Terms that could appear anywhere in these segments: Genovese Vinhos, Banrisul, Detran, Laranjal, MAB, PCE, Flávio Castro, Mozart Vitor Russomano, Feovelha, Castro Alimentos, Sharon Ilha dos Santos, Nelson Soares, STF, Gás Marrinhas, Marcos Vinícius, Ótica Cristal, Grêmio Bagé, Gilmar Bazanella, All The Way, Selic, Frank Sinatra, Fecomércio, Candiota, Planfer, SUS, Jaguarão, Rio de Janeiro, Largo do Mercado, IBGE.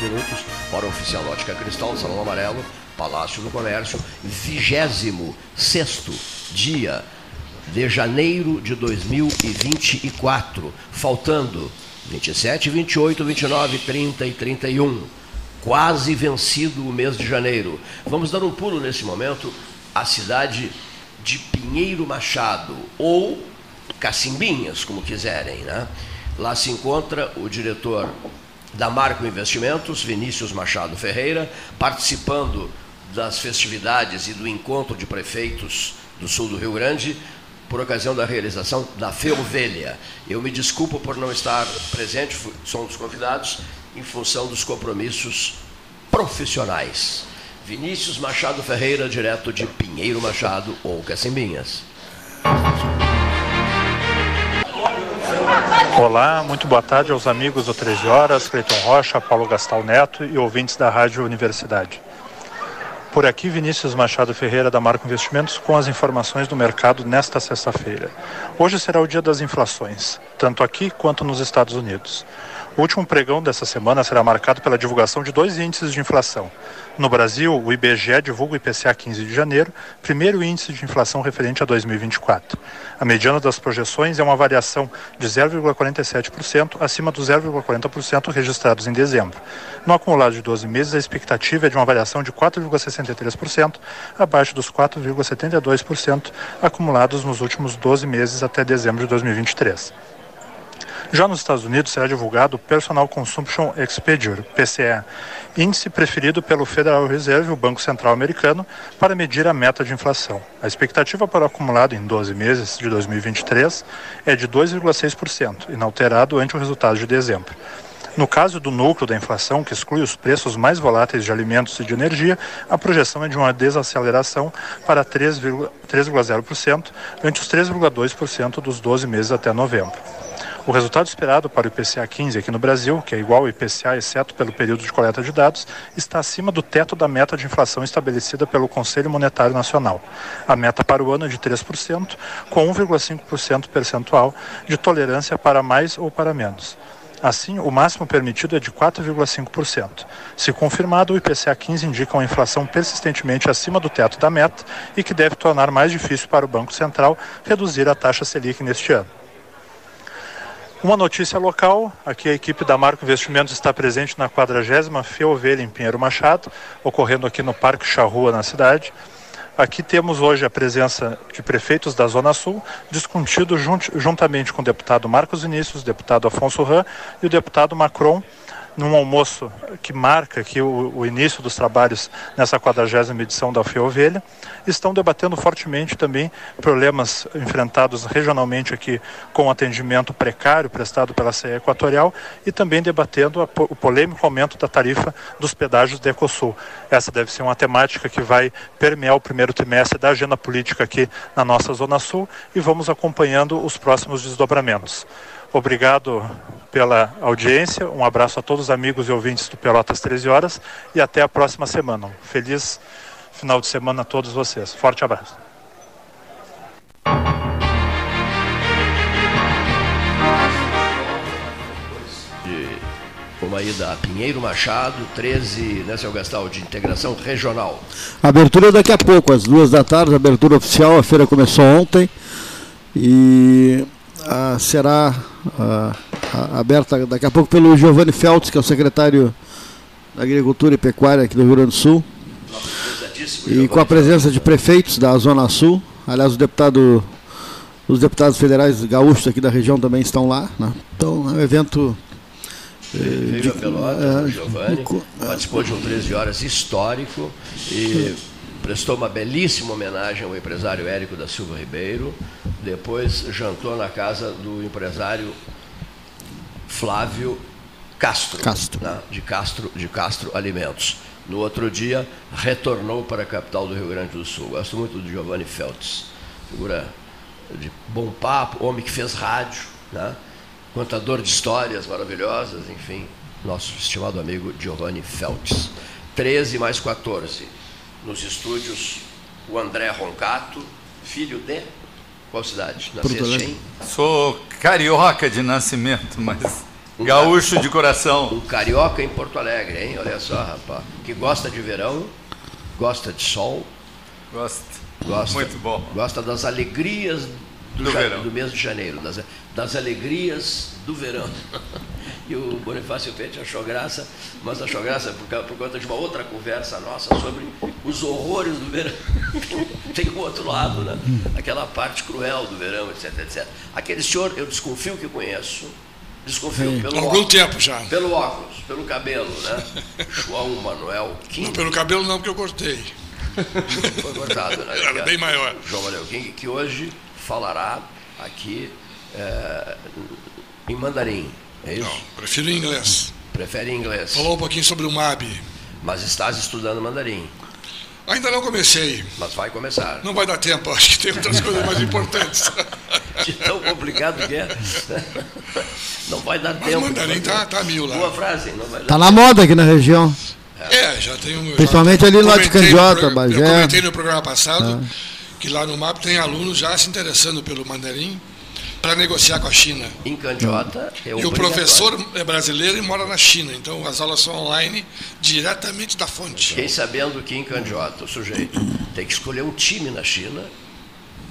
19 minutos, hora oficial da Ótica Cristal, Salão Amarelo, Palácio do Comércio, 26º dia de janeiro de 2024, faltando 27, 28, 29, 30 e 31, quase vencido o mês de janeiro. Vamos dar um pulo nesse momento à cidade de Pinheiro Machado, ou Cacimbinhas, como quiserem, né? Lá se encontra o diretor da Marco Investimentos, Vinícius Machado Ferreira, participando das festividades e do encontro de prefeitos do sul do Rio Grande, por ocasião da realização da Feovelha. Eu me desculpo por não estar presente, sou um dos convidados, em função dos compromissos profissionais. Vinícius Machado Ferreira, direto de Pinheiro Machado ou Cacimbinhas. Olá, muito boa tarde aos amigos do 13 Horas, Cleiton Rocha, Paulo Gastão Neto e ouvintes da Rádio Universidade. Por aqui, Vinícius Machado Ferreira, da Marco Investimentos, com as informações do mercado nesta sexta-feira. Hoje será o dia das inflações, tanto aqui quanto nos Estados Unidos. O último pregão dessa semana será marcado pela divulgação de dois índices de inflação. No Brasil, o IBGE divulga o IPCA 15 de janeiro, primeiro índice de inflação referente a 2024. A mediana das projeções é uma variação de 0,47% acima dos 0,40% registrados em dezembro. No acumulado de 12 meses, a expectativa é de uma variação de 4,63% abaixo dos 4,72% acumulados nos últimos 12 meses até dezembro de 2023. Já nos Estados Unidos será divulgado o Personal Consumption Expenditure, PCE, índice preferido pelo Federal Reserve, o Banco Central americano, para medir a meta de inflação. A expectativa para o acumulado em 12 meses de 2023 é de 2,6%, inalterado ante o resultado de dezembro. No caso do núcleo da inflação, que exclui os preços mais voláteis de alimentos e de energia, a projeção é de uma desaceleração para 3,0%, ante os 3,2% dos 12 meses até novembro. O resultado esperado para o IPCA 15 aqui no Brasil, que é igual ao IPCA, exceto pelo período de coleta de dados, está acima do teto da meta de inflação estabelecida pelo Conselho Monetário Nacional. A meta para o ano é de 3%, com 1,5% percentual de tolerância para mais ou para menos. Assim, o máximo permitido é de 4,5%. Se confirmado, o IPCA 15 indica uma inflação persistentemente acima do teto da meta e que deve tornar mais difícil para o Banco Central reduzir a taxa Selic neste ano. Uma notícia local, aqui a equipe da Marco Investimentos está presente na 40ª Feovelha em Pinheiro Machado, ocorrendo aqui no Parque Charrua, na cidade. Aqui temos hoje a presença de prefeitos da Zona Sul, discutido juntamente com o deputado Marcos Vinícius, o deputado Afonso Ram e o deputado Macron, num almoço que marca aqui o início dos trabalhos nessa 40ª edição da Feovelha. Estão debatendo fortemente também problemas enfrentados regionalmente aqui com o atendimento precário prestado pela CE Equatorial e também debatendo o polêmico aumento da tarifa dos pedágios da Ecosul. Essa deve ser uma temática que vai permear o primeiro trimestre da agenda política aqui na nossa Zona Sul e vamos acompanhando os próximos desdobramentos. Obrigado pela audiência, um abraço a todos os amigos e ouvintes do Pelotas 13 Horas e até a próxima semana. Um feliz final de semana a todos vocês. Forte abraço. Como aí da Pinheiro Machado, 13, né, seu Gastão, de integração regional. Abertura daqui a pouco, às 2 da tarde, abertura oficial, a feira começou ontem e... será aberta daqui a pouco pelo Giovani Feltes, que é o secretário da Agricultura e Pecuária aqui do Rio Grande do Sul. E com a presença de prefeitos da Zona Sul. Aliás, os deputados federais gaúchos aqui da região também estão lá, né? Então é um evento... Veio a Pelota, o Giovani, participou de um 13 horas histórico e... prestou uma belíssima homenagem ao empresário Érico da Silva Ribeiro, depois jantou na casa do empresário Flávio Castro. Né, de Castro Alimentos. No outro dia, retornou para a capital do Rio Grande do Sul. Gosto muito do Giovani Feltes, figura de bom papo, homem que fez rádio, né, contador de histórias maravilhosas, enfim, nosso estimado amigo Giovani Feltes. 13 mais 14. Nos estúdios, o André Roncato, filho de qual cidade? Nasceste em? Sou carioca de nascimento, mas Gaúcho de coração. Um carioca em Porto Alegre, hein? Olha só, rapaz. Que gosta de verão, gosta de sol. Gosta. Muito bom. Gosta das alegrias do mês de janeiro, das alegrias do verão. E o Bonifácio Petti achou graça, mas achou graça por conta de uma outra conversa nossa sobre os horrores do verão. Tem o outro lado, né? Aquela parte cruel do verão, etc, etc. Aquele senhor, eu desconfio que conheço, desconfio pelo algum óculos, tempo já. Pelo óculos, pelo cabelo, né? João Manuel King. Não, pelo cabelo não, porque eu cortei. Foi cortado, né? Era bem maior. João Manuel King, que hoje falará aqui em mandarim. É isso? Não, prefiro inglês. Prefere inglês. Falou um pouquinho sobre o MAB. Mas estás estudando mandarim. Ainda não comecei. Mas vai começar. Não vai dar tempo, acho que tem outras coisas mais importantes. De tão complicado que é. Não vai dar tempo. O mandarim tá mil lá. Boa frase. Tá na moda aqui na região. É, já tem um... Principalmente ali lá de Candiota, Bagé. Eu comentei no programa passado que lá no MAB tem alunos já se interessando pelo mandarim para negociar com a China. Em Candiota. E o professor é brasileiro e mora na China, então as aulas são online diretamente da fonte. Fiquei sabendo que em Candiota o sujeito tem que escolher um time na China,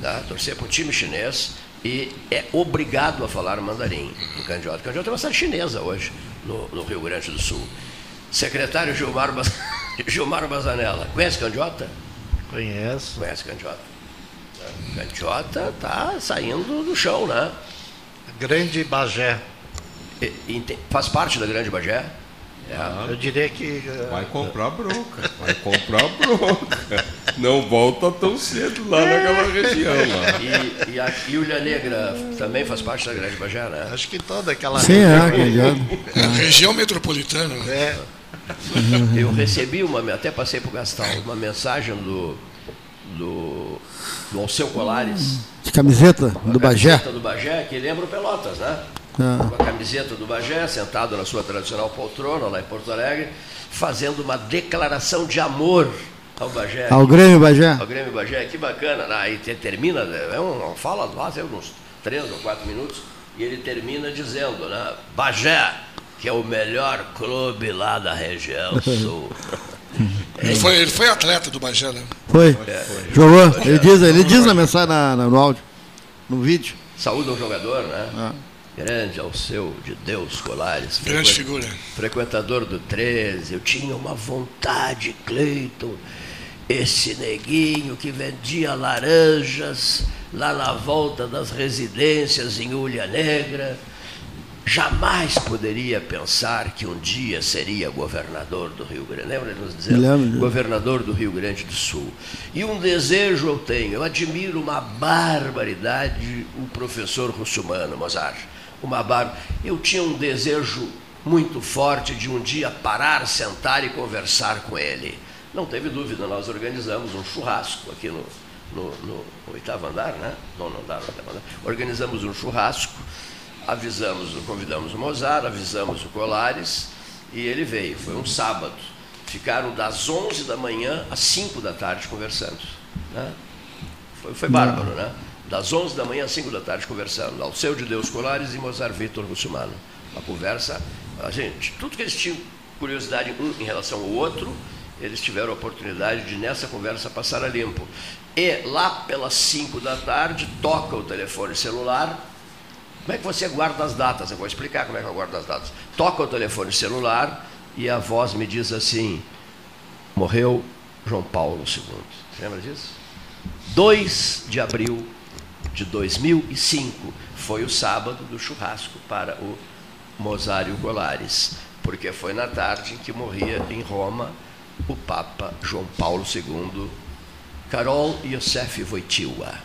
tá? Torcer para um time chinês e é obrigado a falar mandarim em Candiota. Candiota é uma cidade chinesa hoje, no Rio Grande do Sul. Secretário Gilmar Bazanella, conhece Candiota? Conheço. Conhece Candiota. Candiota está saindo do chão, né? Grande Bagé. Faz parte da Grande Bagé? É. Eu diria que... Vai comprar bronca, vai comprar bronca. Não volta tão cedo lá naquela região. Lá. E a Ilha Negra também faz parte da Grande Bagé, né? Acho que toda aquela... Sim, é a região metropolitana. É. Eu recebi uma... Até passei para o Gastão, uma mensagem do Alceu Collares. De camiseta do Bagé. Camiseta do Bagé, que lembra o Pelotas, né? Ah. Com a camiseta do Bagé, sentado na sua tradicional poltrona lá em Porto Alegre, fazendo uma declaração de amor ao Bagé. Ao Grêmio Bagé. Ao Grêmio Bagé, que bacana. Aí termina, é uma fala, é uns 3 ou 4 minutos, e ele termina dizendo, né? Bagé, que é o melhor clube lá da região sul. Ele foi atleta do Bagé, né? Foi. Jogou. Ele diz na mensagem, no áudio, no vídeo. Saúde ao jogador, né? É. Grande Alceu de Deus Collares. Grande figura. Frequentador do 13. Eu tinha uma vontade, Cleiton. Esse neguinho que vendia laranjas lá na volta das residências em Ulha Negra. Jamais poderia pensar que um dia seria governador do Rio Grande. Lembra de nos dizer? Governador do Rio Grande do Sul. E um desejo eu tenho. Eu admiro uma barbaridade o professor Russomano Mozart. Eu tinha um desejo muito forte de um dia parar, sentar e conversar com ele. Não teve dúvida, nós organizamos um churrasco aqui no 8º andar, né? Nono andar, 8º andar. Organizamos um churrasco. Convidamos o Mozart, avisamos o Collares e ele veio. Foi um sábado. Ficaram das 11 da manhã às 5 da tarde conversando. Né? Foi bárbaro, né? Das 11 da manhã às 5 da tarde conversando. Alceu de Deus Collares e Mozart Vitor Russomano. Uma conversa, a gente, tudo que eles tinham curiosidade um em relação ao outro, eles tiveram a oportunidade de, nessa conversa, passar a limpo. E lá pelas 5 da tarde, toca o telefone celular. Como é que você guarda as datas? Eu vou explicar como é que eu guardo as datas. Toca o telefone celular e a voz me diz assim, morreu João Paulo II. Você lembra disso? 2 de abril de 2005 foi o sábado do churrasco para o Mozart Collares, porque foi na tarde em que morria em Roma o Papa João Paulo II, Karol Józef Wojtyła.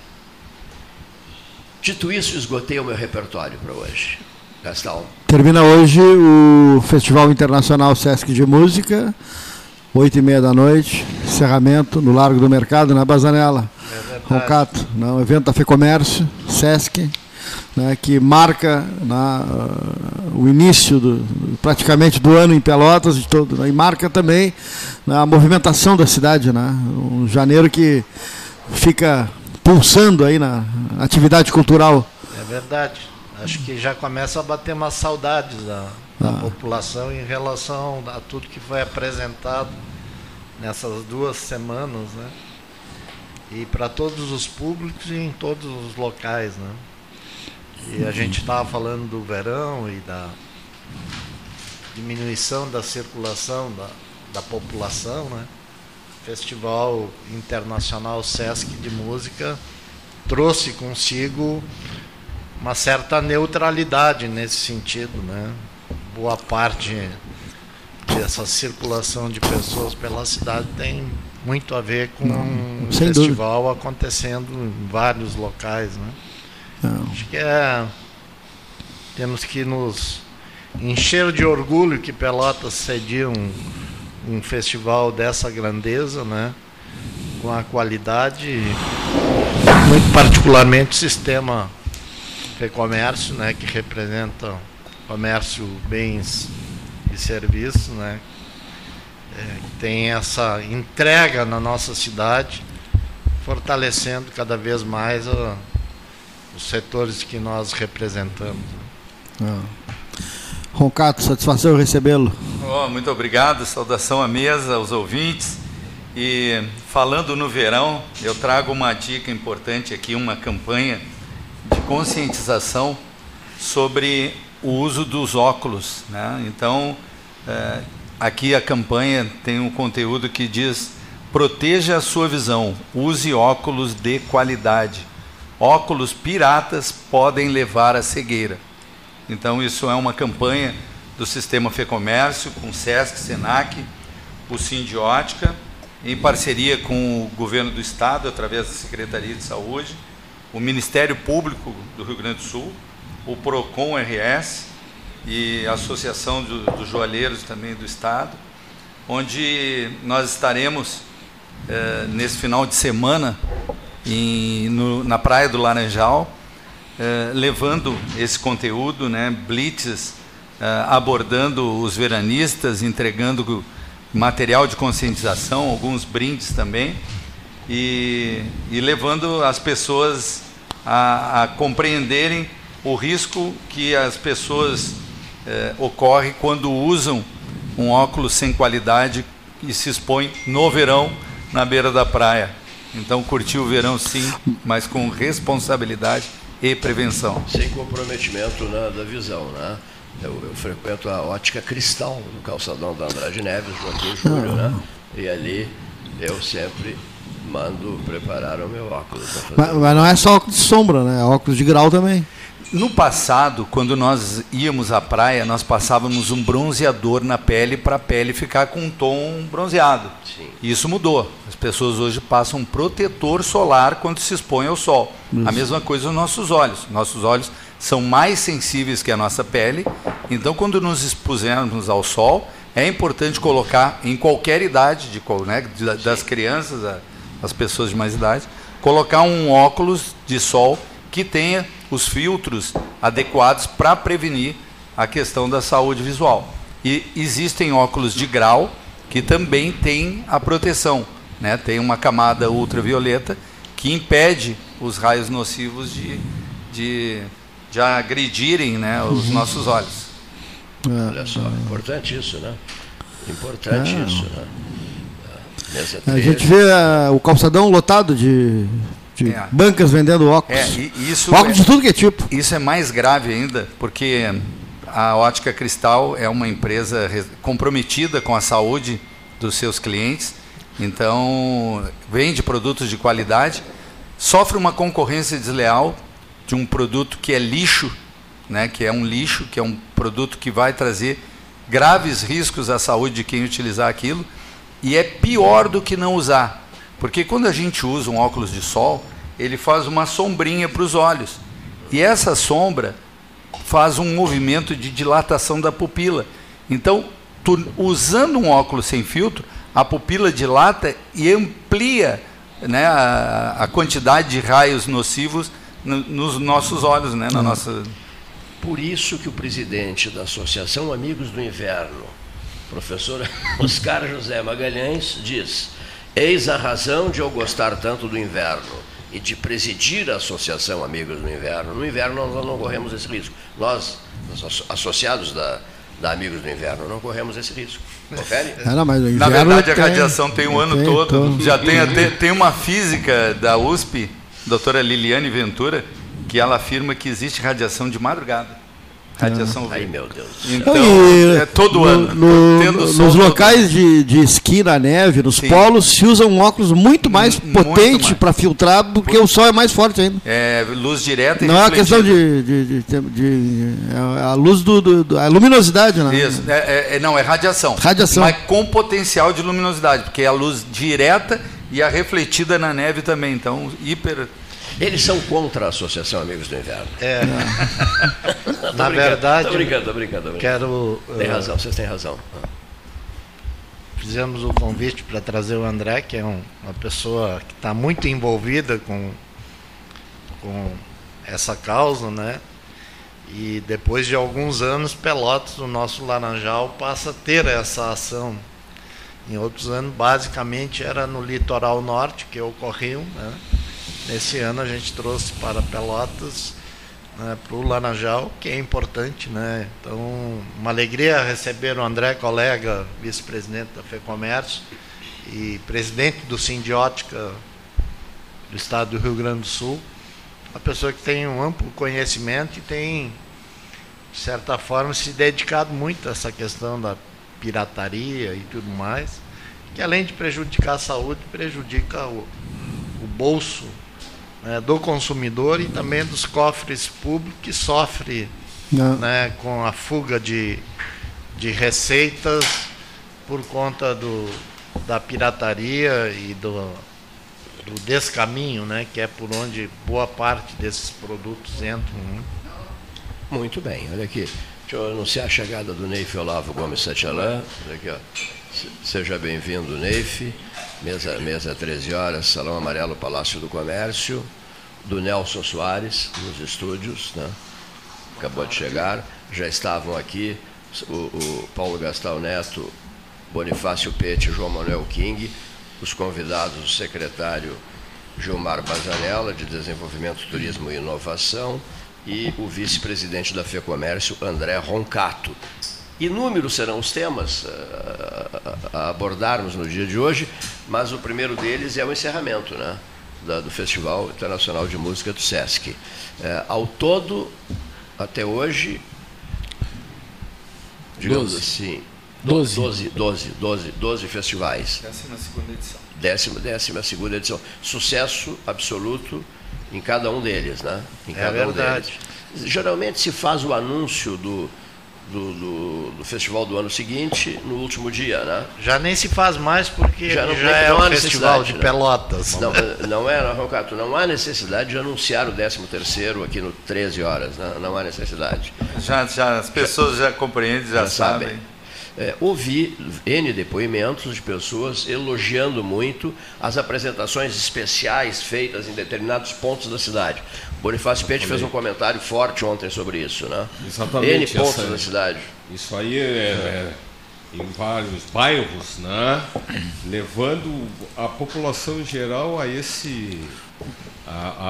Dito isso, esgotei o meu repertório para hoje. Gastão. Termina hoje o Festival Internacional Sesc de Música, 20h30, encerramento no Largo do Mercado, na Bazanella. Roncato, um evento da Fecomércio, Sesc, né, que marca o início praticamente do ano em Pelotas de todo, né, e marca também a movimentação da cidade, né, um janeiro que fica pulsando aí na atividade cultural. É verdade. acho que já começa a bater uma saudade da população em relação a tudo que foi apresentado nessas 2 semanas, né? E para todos os públicos e em todos os locais, né? E a gente estava falando do verão e da diminuição da circulação da população, né? Festival Internacional Sesc de Música trouxe consigo uma certa neutralidade nesse sentido, né? Boa parte dessa circulação de pessoas pela cidade tem muito a ver com um festival dúvida. Acontecendo em vários locais, né? Não. Acho que temos que nos encher de orgulho que Pelotas cedia um festival dessa grandeza, né? Com a qualidade, muito particularmente o sistema Fecomércio, né? Que representa comércio, bens e serviços, né? Tem essa entrega na nossa cidade, fortalecendo cada vez mais os setores que nós representamos. Roncato, satisfação recebê-lo. Muito obrigado, saudação à mesa, aos ouvintes. E falando no verão, eu trago uma dica importante aqui, uma campanha de conscientização sobre o uso dos óculos, né? Então, aqui a campanha tem um conteúdo que diz: proteja a sua visão, use óculos de qualidade. Óculos piratas podem levar à cegueira. Então, isso é uma campanha do Sistema Fecomércio, com Sesc, Senac, o Sindiótica, em parceria com o Governo do Estado, através da Secretaria de Saúde, o Ministério Público do Rio Grande do Sul, o PROCON-RS, e a Associação dos Joalheiros também do Estado, onde nós estaremos nesse final de semana na Praia do Laranjal, levando esse conteúdo, né, blitzes, abordando os veranistas, entregando material de conscientização, alguns brindes também, e levando as pessoas a compreenderem o risco que as pessoas ocorre quando usam um óculos sem qualidade e se expõem no verão na beira da praia. Então, curtir o verão sim, mas com responsabilidade e prevenção. Sem comprometimento da visão, né? Eu frequento a Ótica Cristal, no calçadão da Andrade Neves, Joaquim Júlio, né? E ali eu sempre mando preparar o meu óculos. Mas não é só óculos de sombra, né? É óculos de grau também. No passado, quando nós íamos à praia, nós passávamos um bronzeador na pele para a pele ficar com um tom bronzeado. Sim. Isso mudou. As pessoas hoje passam um protetor solar quando se expõem ao sol. Isso. A mesma coisa nos nossos olhos. Nossos olhos são mais sensíveis que a nossa pele. Então, quando nos expusermos ao sol, é importante colocar, em qualquer idade, né, das crianças às pessoas de mais idade, colocar um óculos de sol que tenha os filtros adequados para prevenir a questão da saúde visual. E existem óculos de grau que também têm a proteção, né? Tem uma camada ultravioleta que impede os raios nocivos de agredirem, né, os nossos olhos. Olha só, importante isso, né? Importante isso, né? A gente vê o calçadão lotado de bancas vendendo óculos. Óculos de tudo que é tipo. Isso é mais grave ainda, porque a Ótica Cristal é uma empresa comprometida com a saúde dos seus clientes, então vende produtos de qualidade, sofre uma concorrência desleal de um produto que é lixo, né, que é um lixo, que é um produto que vai trazer graves riscos à saúde de quem utilizar aquilo, e é pior do que não usar. Porque quando a gente usa um óculos de sol, ele faz uma sombrinha para os olhos. E essa sombra faz um movimento de dilatação da pupila. Então, usando um óculos sem filtro, a pupila dilata e amplia, né, a quantidade de raios nocivos nos nossos olhos, né, na nossa... Por isso que o presidente da Associação Amigos do Inverno, professor Oscar José Magalhães, diz... Eis a razão de eu gostar tanto do inverno. e de presidir a Associação Amigos do Inverno. No inverno nós não corremos esse risco. Nós, os associados da Amigos do Inverno, não corremos esse risco. Confere? Não, mas na verdade, a radiação tem um ano todo. Já tem uma física da USP, doutora Liliane Ventura, que ela afirma que existe radiação de madrugada. Radiação UV. Ai, meu Deus. Então, é todo ano. Nos locais de esqui na neve, nos polos, se usa um óculos muito mais potente para filtrar, porque o sol é mais forte ainda. É, luz direta e não refletida. É uma questão de a luz a luminosidade, né? Isso. Não, é radiação. Radiação. Mas com potencial de luminosidade, porque é a luz direta e a refletida na neve também. Então, hiper... Eles são contra a Associação Amigos do Inverno. É. Na verdade... Estou brincando. Quero... Tem razão, vocês têm razão. Fizemos o convite para trazer o André, que é uma pessoa que está muito envolvida com essa causa, né? E depois de alguns anos, Pelotas, o nosso Laranjal, passa a ter essa ação. Em outros anos, basicamente, era no litoral norte que ocorriam, né? Nesse ano a gente trouxe para Pelotas, né, para o Laranjal, que é importante, né? Então, uma alegria receber o André, colega, vice-presidente da Fecomércio e presidente do Sindiótica do Estado do Rio Grande do Sul, uma pessoa que tem um amplo conhecimento e tem, de certa forma, se dedicado muito a essa questão da pirataria e tudo mais, que além de prejudicar a saúde, prejudica o bolso do consumidor e também dos cofres públicos, que sofre, né, com a fuga de receitas por conta da pirataria e do descaminho, né, que é por onde boa parte desses produtos entram. Né? Muito bem, olha aqui. Deixa eu anunciar a chegada do Neif Olavo Gomes Sachalã. Olha aqui, ó. Seja bem-vindo, Neif. Mesa 13 horas, Salão Amarelo, Palácio do Comércio, do Nelson Soares, nos estúdios, né? Acabou de chegar. Já estavam aqui o Paulo Gastão Neto, Bonifácio Petti, João Manuel King, os convidados, o secretário Gilmar Bazanella, de Desenvolvimento, Turismo e Inovação, e o vice-presidente da Fecomércio, André Roncato. Inúmeros serão os temas a abordarmos no dia de hoje, mas o primeiro deles é o encerramento, né, do Festival Internacional de Música do Sesc. Ao todo, até hoje, digamos assim, 12 festivais. 12ª edição. 12ª edição. Sucesso absoluto em cada um deles, né? Em cada verdade. Um deles. Geralmente se faz o anúncio do festival do ano seguinte, no último dia, né? Já nem se faz mais, porque já é um festival de Pelotas. Não é, Roncato, não há necessidade de anunciar o 13º aqui no 13 horas, né? Não há necessidade. As pessoas já compreendem, já sabem. Ouvi N depoimentos de pessoas elogiando muito as apresentações especiais feitas em determinados pontos da cidade. Bonifácio Petti fez um comentário forte ontem sobre isso, né? Exatamente. N pontos da cidade. Isso aí em vários bairros, né? Levando a população em geral a esse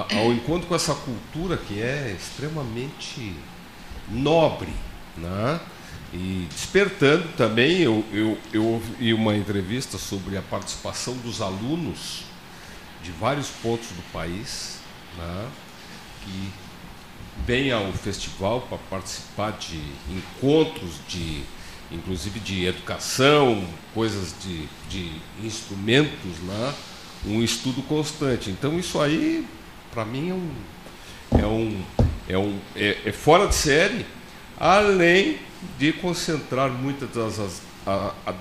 ao encontro com essa cultura que é extremamente nobre, né? E despertando também, eu ouvi uma entrevista sobre a participação dos alunos de vários pontos do país, né, que vêm ao festival para participar de encontros, inclusive de educação, coisas de instrumentos, né, um estudo constante. Então isso aí, para mim, é fora de série, além de concentrar muitas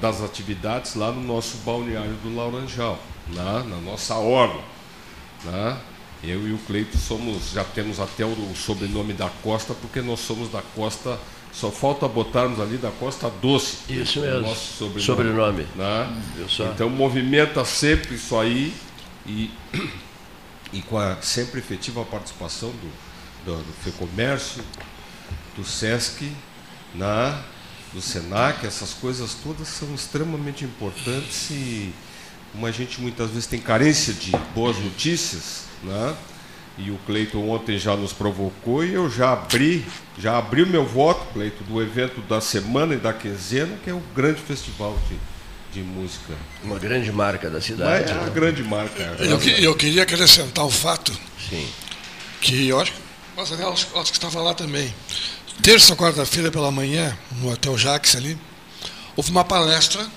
das atividades lá no nosso balneário do Laranjal, na nossa orla. Né? Eu e o Cleito já temos até o sobrenome da Costa, porque nós somos da Costa, só falta botarmos ali da Costa Doce. Isso mesmo, nosso sobrenome. Né? Então movimenta sempre isso aí e com a sempre efetiva participação do Fecomércio, do Sesc, do Senac, essas coisas todas são extremamente importantes e como a gente muitas vezes tem carência de boas notícias, né? E o Cleiton ontem já nos provocou e eu já abri o meu voto, Cleiton, do evento da semana e da quinzena, que é um grande festival de música. Uma grande marca da cidade. Mas é uma grande marca. Eu queria acrescentar o fato. Sim. Que eu acho que o Bazanella estava lá também. Terça ou quarta-feira pela manhã, no Hotel Jax ali, houve uma palestra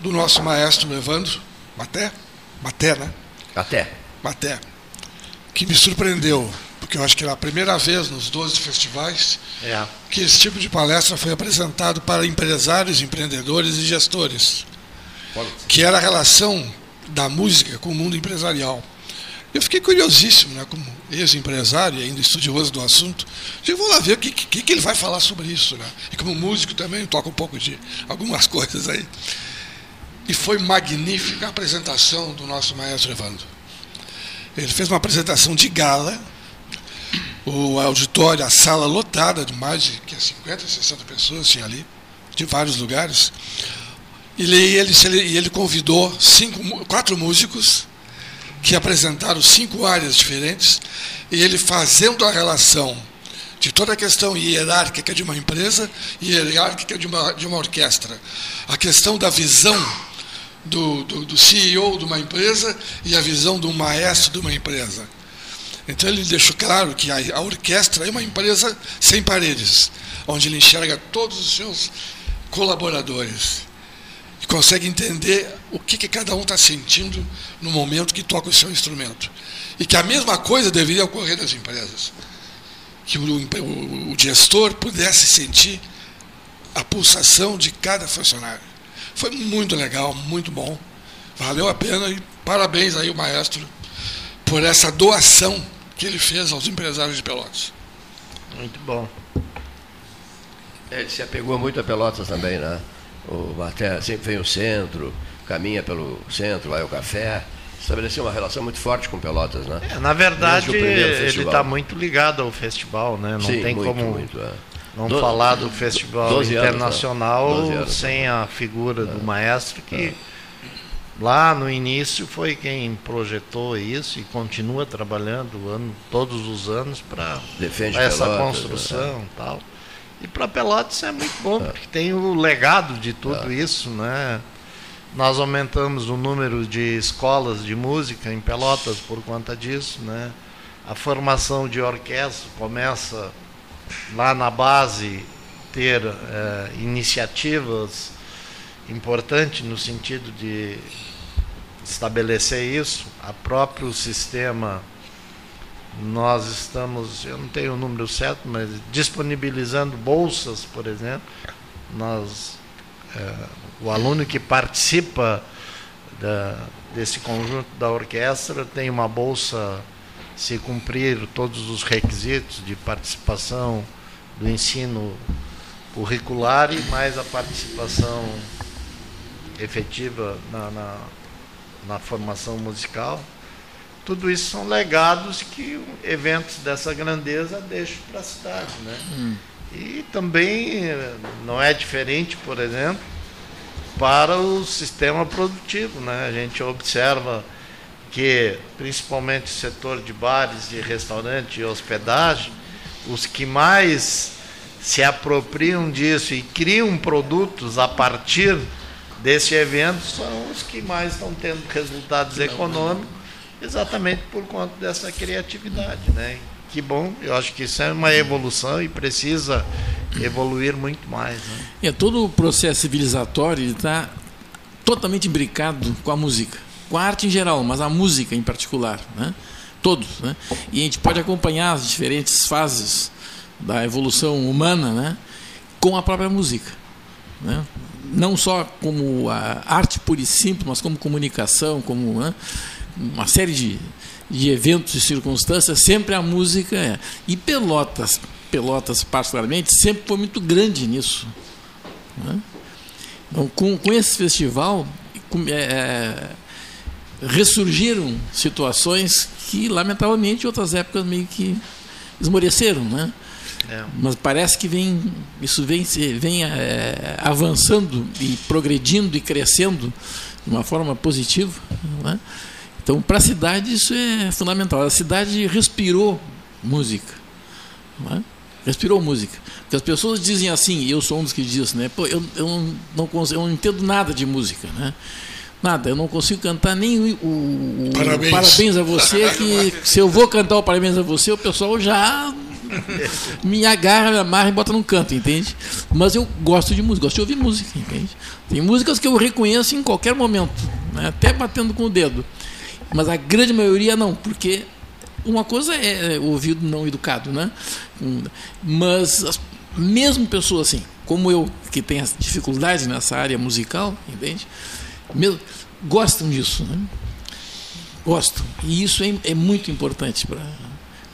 do nosso maestro Evandro Maté, né? Maté. Que me surpreendeu, porque eu acho que era a primeira vez nos 12 festivais que esse tipo de palestra foi apresentado para empresários, empreendedores e gestores, que era a relação da música com o mundo empresarial. Eu fiquei curiosíssimo, né, como ex-empresário, ainda estudioso do assunto, eu vou lá ver o que ele vai falar sobre isso, né? E como músico também, toco um pouco de algumas coisas aí. E foi magnífica a apresentação do nosso maestro Evandro. Ele fez uma apresentação de gala, o auditório, a sala lotada de mais de 50, 60 pessoas assim, ali, de vários lugares. E ele convidou quatro músicos que apresentaram 5 áreas diferentes, e ele fazendo a relação de toda a questão hierárquica de uma empresa e hierárquica de uma orquestra. A questão da visão do CEO de uma empresa e a visão do maestro de uma empresa. Então ele deixou claro que a orquestra é uma empresa sem paredes, onde ele enxerga todos os seus colaboradores e consegue entender o que cada um está sentindo no momento que toca o seu instrumento. E que a mesma coisa deveria ocorrer nas empresas, que o gestor pudesse sentir a pulsação de cada funcionário. Foi muito legal, muito bom. Valeu a pena e parabéns aí ao maestro por essa doação que ele fez aos empresários de Pelotas. Muito bom. Ele se apegou muito a Pelotas também, né? O Maté sempre vem ao centro, caminha pelo centro, vai ao café. Estabeleceu uma relação muito forte com Pelotas, né? Na verdade, ele está muito ligado ao festival, né? Não Sim, tem muito, como... muito, Não do, falar do Festival 12 anos, Internacional né? sem a figura do maestro, que lá no início foi quem projetou isso e continua trabalhando todos os anos para essa Pelotas, construção e tal. E para Pelotas é muito bom, porque tem o legado de tudo isso, né? Nós aumentamos o número de escolas de música em Pelotas por conta disso, né? A formação de orquestra começa... lá na base ter iniciativas importantes no sentido de estabelecer isso. A próprio sistema, nós estamos, eu não tenho o número certo, mas disponibilizando bolsas, por exemplo. Nós, o aluno que participa desse conjunto da orquestra tem uma bolsa, se cumprir todos os requisitos de participação do ensino curricular e mais a participação efetiva na formação musical. Tudo isso são legados que eventos dessa grandeza deixam para a cidade, né? E também não é diferente, por exemplo, para o sistema produtivo, né? A gente observa que, principalmente o setor de bares, de restaurante e hospedagem, os que mais se apropriam disso e criam produtos a partir desse evento são os que mais estão tendo resultados econômicos, exatamente por conta dessa criatividade, né? Que bom, eu acho que isso é uma evolução e precisa evoluir muito mais, né? Todo o processo civilizatório está totalmente imbricado com a música. Com a arte em geral, mas a música em particular, né? Todos, né? E a gente pode acompanhar as diferentes fases da evolução humana, né? Com a própria música, né? Não só como a arte pura e simples, mas como comunicação, como, né? Uma série de eventos e circunstâncias, sempre a música é. E Pelotas particularmente, sempre foi muito grande nisso, né? Então, com esse festival, ressurgiram situações que, lamentavelmente, em outras épocas meio que esmoreceram, né? Mas parece que isso vem avançando e progredindo e crescendo de uma forma positiva, né? Então, para a cidade, isso é fundamental. A cidade respirou música, né? Respirou música. Porque as pessoas dizem assim, eu sou um dos que diz, né? Pô, eu não entendo nada de música, né? Nada, eu não consigo cantar nem o parabéns a você, que se eu vou cantar o parabéns a você, o pessoal já me agarra, me amarra e bota num canto, entende? Mas eu gosto de música, gosto de ouvir música, entende? Tem músicas que eu reconheço em qualquer momento, né? Até batendo com o dedo. Mas a grande maioria não, porque uma coisa é o ouvido não educado, né? Mas mesmo pessoas assim, como eu, que tem as dificuldades nessa área musical, entende? Mesmo, gostam disso, né? Gostam. E isso é muito importante para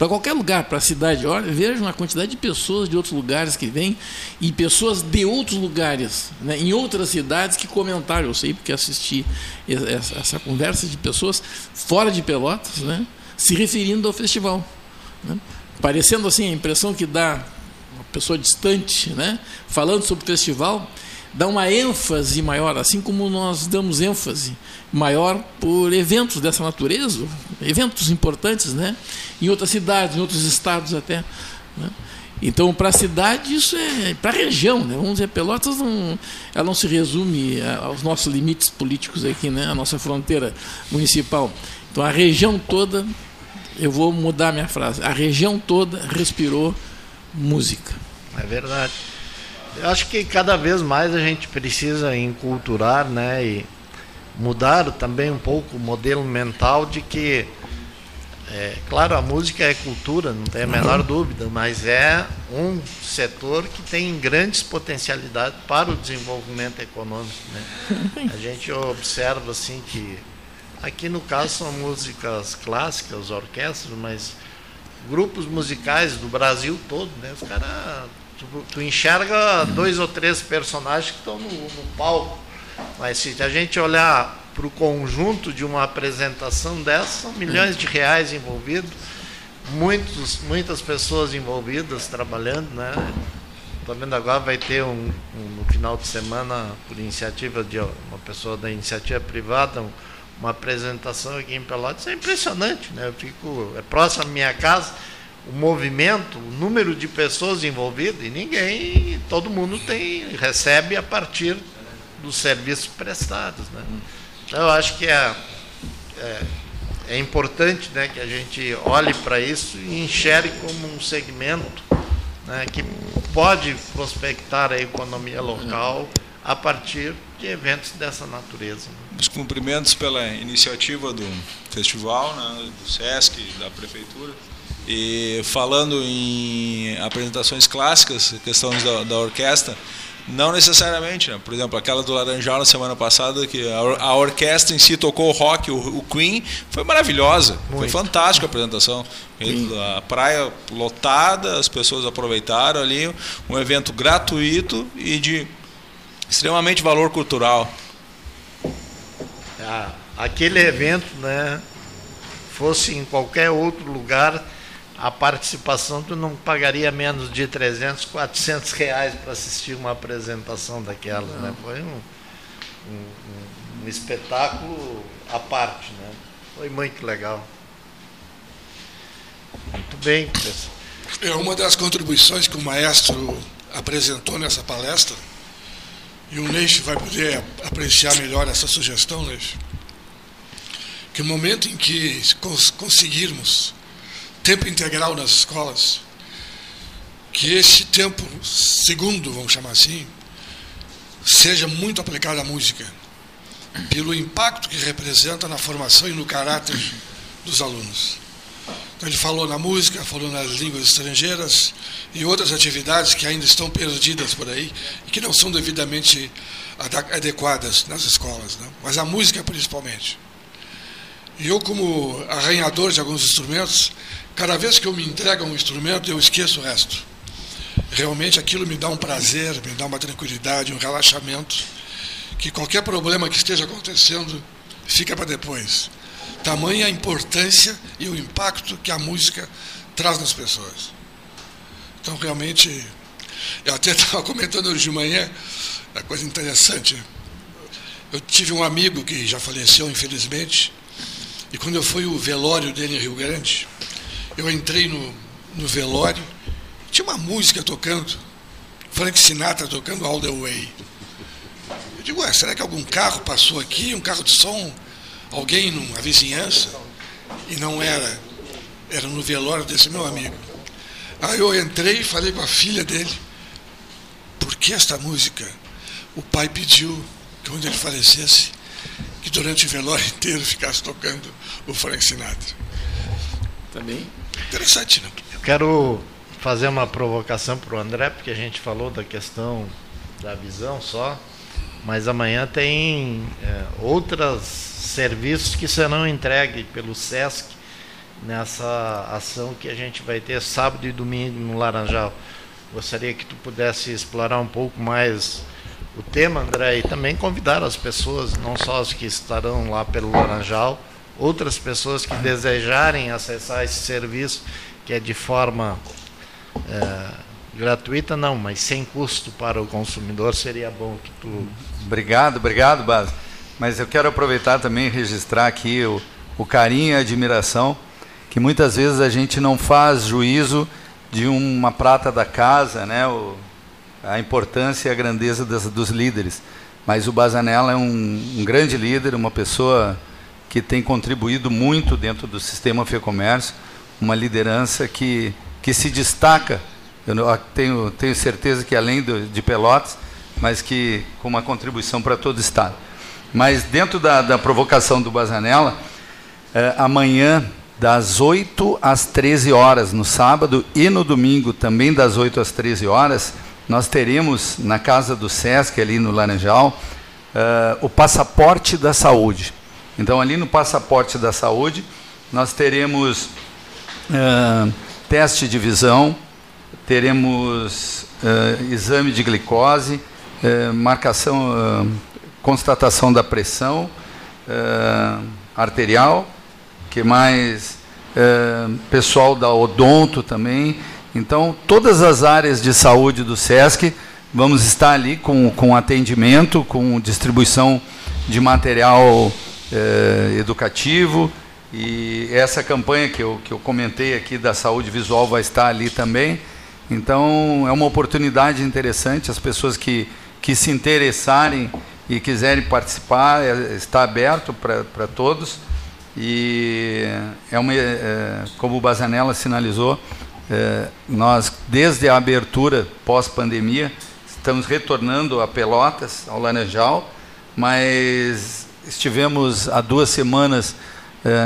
qualquer lugar, para a cidade. Olha, vejam a quantidade de pessoas de outros lugares que vêm e pessoas de outros lugares, né, em outras cidades, que comentaram. Eu sei porque assisti essa conversa de pessoas fora de Pelotas, né, se referindo ao festival, né? Parecendo assim, a impressão que dá uma pessoa distante, né, falando sobre o festival, dá uma ênfase maior, assim como nós damos ênfase maior por eventos dessa natureza, eventos importantes, né, em outras cidades, em outros estados até, né? Então, para a cidade, isso é para a região, né? Vamos dizer, Pelotas ela não se resume aos nossos limites políticos aqui, né, a nossa fronteira municipal. Então, a região toda, eu vou mudar minha frase, a região toda respirou música. É verdade. Eu acho que cada vez mais a gente precisa enculturar, né, e mudar também um pouco o modelo mental de que, claro, a música é cultura, não tem a menor dúvida, mas é um setor que tem grandes potencialidades para o desenvolvimento econômico, né? A gente observa assim que, aqui no caso são músicas clássicas, orquestras, mas grupos musicais do Brasil todo, né, os caras... Tu enxerga dois ou três personagens que estão no palco, mas se a gente olhar para o conjunto de uma apresentação dessa, são milhões de reais envolvidos, muitas pessoas envolvidas trabalhando, né? Estou vendo agora, vai ter no final de semana, por iniciativa de uma pessoa da iniciativa privada, uma apresentação aqui em Pelotas. É impressionante, né? É próximo à minha casa. O movimento, o número de pessoas envolvidas, e ninguém, todo mundo recebe a partir dos serviços prestados, né? Então, eu acho que é importante, né, que a gente olhe para isso e enxergue como um segmento, né, que pode prospectar a economia local a partir de eventos dessa natureza, né? Os cumprimentos pela iniciativa do festival, né, do Sesc, da Prefeitura. E falando em apresentações clássicas, questões da orquestra, não necessariamente, né? Por exemplo, aquela do Laranjal na semana passada, que a orquestra em si tocou rock, o Queen, foi maravilhosa. Muito. Foi fantástica a apresentação. A praia lotada, as pessoas aproveitaram ali, um evento gratuito e de extremamente valor cultural. Aquele evento, né, fosse em qualquer outro lugar, a participação, tu não pagaria menos de 300, 400 reais para assistir uma apresentação daquela, né? Foi um espetáculo à parte, né? Foi muito legal. Muito bem, pessoal. Uma das contribuições que o maestro apresentou nessa palestra, e o Neif vai poder apreciar melhor essa sugestão, Neif, que no momento em que conseguirmos tempo integral nas escolas, que esse tempo segundo, vamos chamar assim, seja muito aplicado à música, pelo impacto que representa na formação e no caráter dos alunos. Então, ele falou na música, falou nas línguas estrangeiras e outras atividades que ainda estão perdidas por aí e que não são devidamente adequadas nas escolas, né? Mas a música principalmente. E eu, como arranhador de alguns instrumentos, cada vez que eu me entrego a um instrumento, eu esqueço o resto. Realmente aquilo me dá um prazer, me dá uma tranquilidade, um relaxamento, que qualquer problema que esteja acontecendo fica para depois. Tamanha a importância e o impacto que a música traz nas pessoas. Então, realmente, eu até estava comentando hoje de manhã, uma coisa interessante. Eu tive um amigo que já faleceu, infelizmente, e quando eu fui ao velório dele em Rio Grande, eu entrei no velório, tinha uma música tocando, Frank Sinatra tocando All the Way. Eu digo, ué, será que algum carro passou aqui, um carro de som, alguém numa vizinhança? E não era, era no velório desse meu amigo. Aí eu entrei e falei com a filha dele, por que esta música? O pai pediu que quando ele falecesse, que durante o velório inteiro ficasse tocando o Frank Sinatra. Também. Interessante, né? Eu quero fazer uma provocação para o André, porque a gente falou da questão da visão só, mas amanhã tem outros serviços que serão entregues pelo Sesc nessa ação que a gente vai ter sábado e domingo no Laranjal. Gostaria que tu pudesse explorar um pouco mais o tema, André, e também convidar as pessoas, não só as que estarão lá pelo Laranjal, outras pessoas que desejarem acessar esse serviço, que é de forma gratuita, não, mas sem custo para o consumidor, seria bom que tu... Obrigado, Baz. Mas eu quero aproveitar também e registrar aqui o carinho e a admiração, que muitas vezes a gente não faz juízo de uma prata da casa, né, a importância e a grandeza dos líderes. Mas o Bazanella é um grande líder, uma pessoa que tem contribuído muito dentro do sistema Fecomércio, uma liderança que se destaca. Eu tenho certeza que além de Pelotas, mas que com uma contribuição para todo o Estado. Mas dentro da provocação do Bazanella, amanhã das 8 às 13 horas, no sábado e no domingo também das 8 às 13 horas, nós teremos na casa do Sesc, ali no Laranjal, o Passaporte da Saúde. Então, ali no Passaporte da Saúde, nós teremos teste de visão, teremos exame de glicose, marcação, constatação da pressão arterial, que mais pessoal da Odonto também. Então, todas as áreas de saúde do Sesc, vamos estar ali com atendimento, com distribuição de material educativo, e essa campanha que eu comentei aqui da saúde visual vai estar ali também. Então, é uma oportunidade interessante, as pessoas que se interessarem e quiserem participar, está aberto para todos, e é uma, como o Bazanella sinalizou, nós, desde a abertura pós-pandemia, estamos retornando a Pelotas, ao Laranjal, mas estivemos há 2 semanas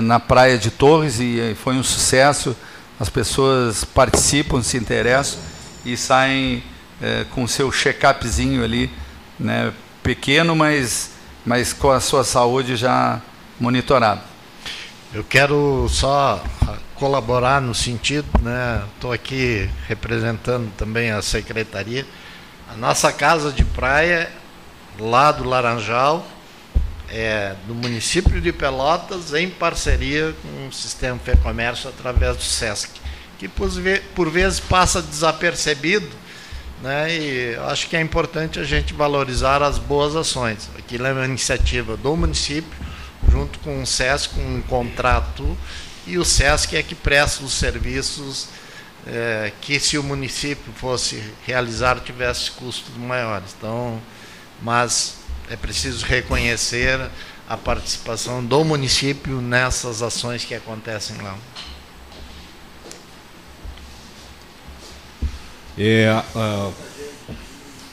na Praia de Torres e foi um sucesso. As pessoas participam, se interessam e saem com seu check-upzinho ali, né, pequeno, mas com a sua saúde já monitorada. Eu quero só colaborar no sentido, né? Estou aqui representando também a secretaria. A nossa casa de praia, lá do Laranjal, é do município de Pelotas, em parceria com o sistema Fecomércio através do Sesc, que por vezes passa desapercebido, né? E acho que é importante a gente valorizar as boas ações. Aquilo é uma iniciativa do município, junto com o Sesc, um contrato, e o Sesc é que presta os serviços que, se o município fosse realizar, tivesse custos maiores. Então, mas é preciso reconhecer a participação do município nessas ações que acontecem lá.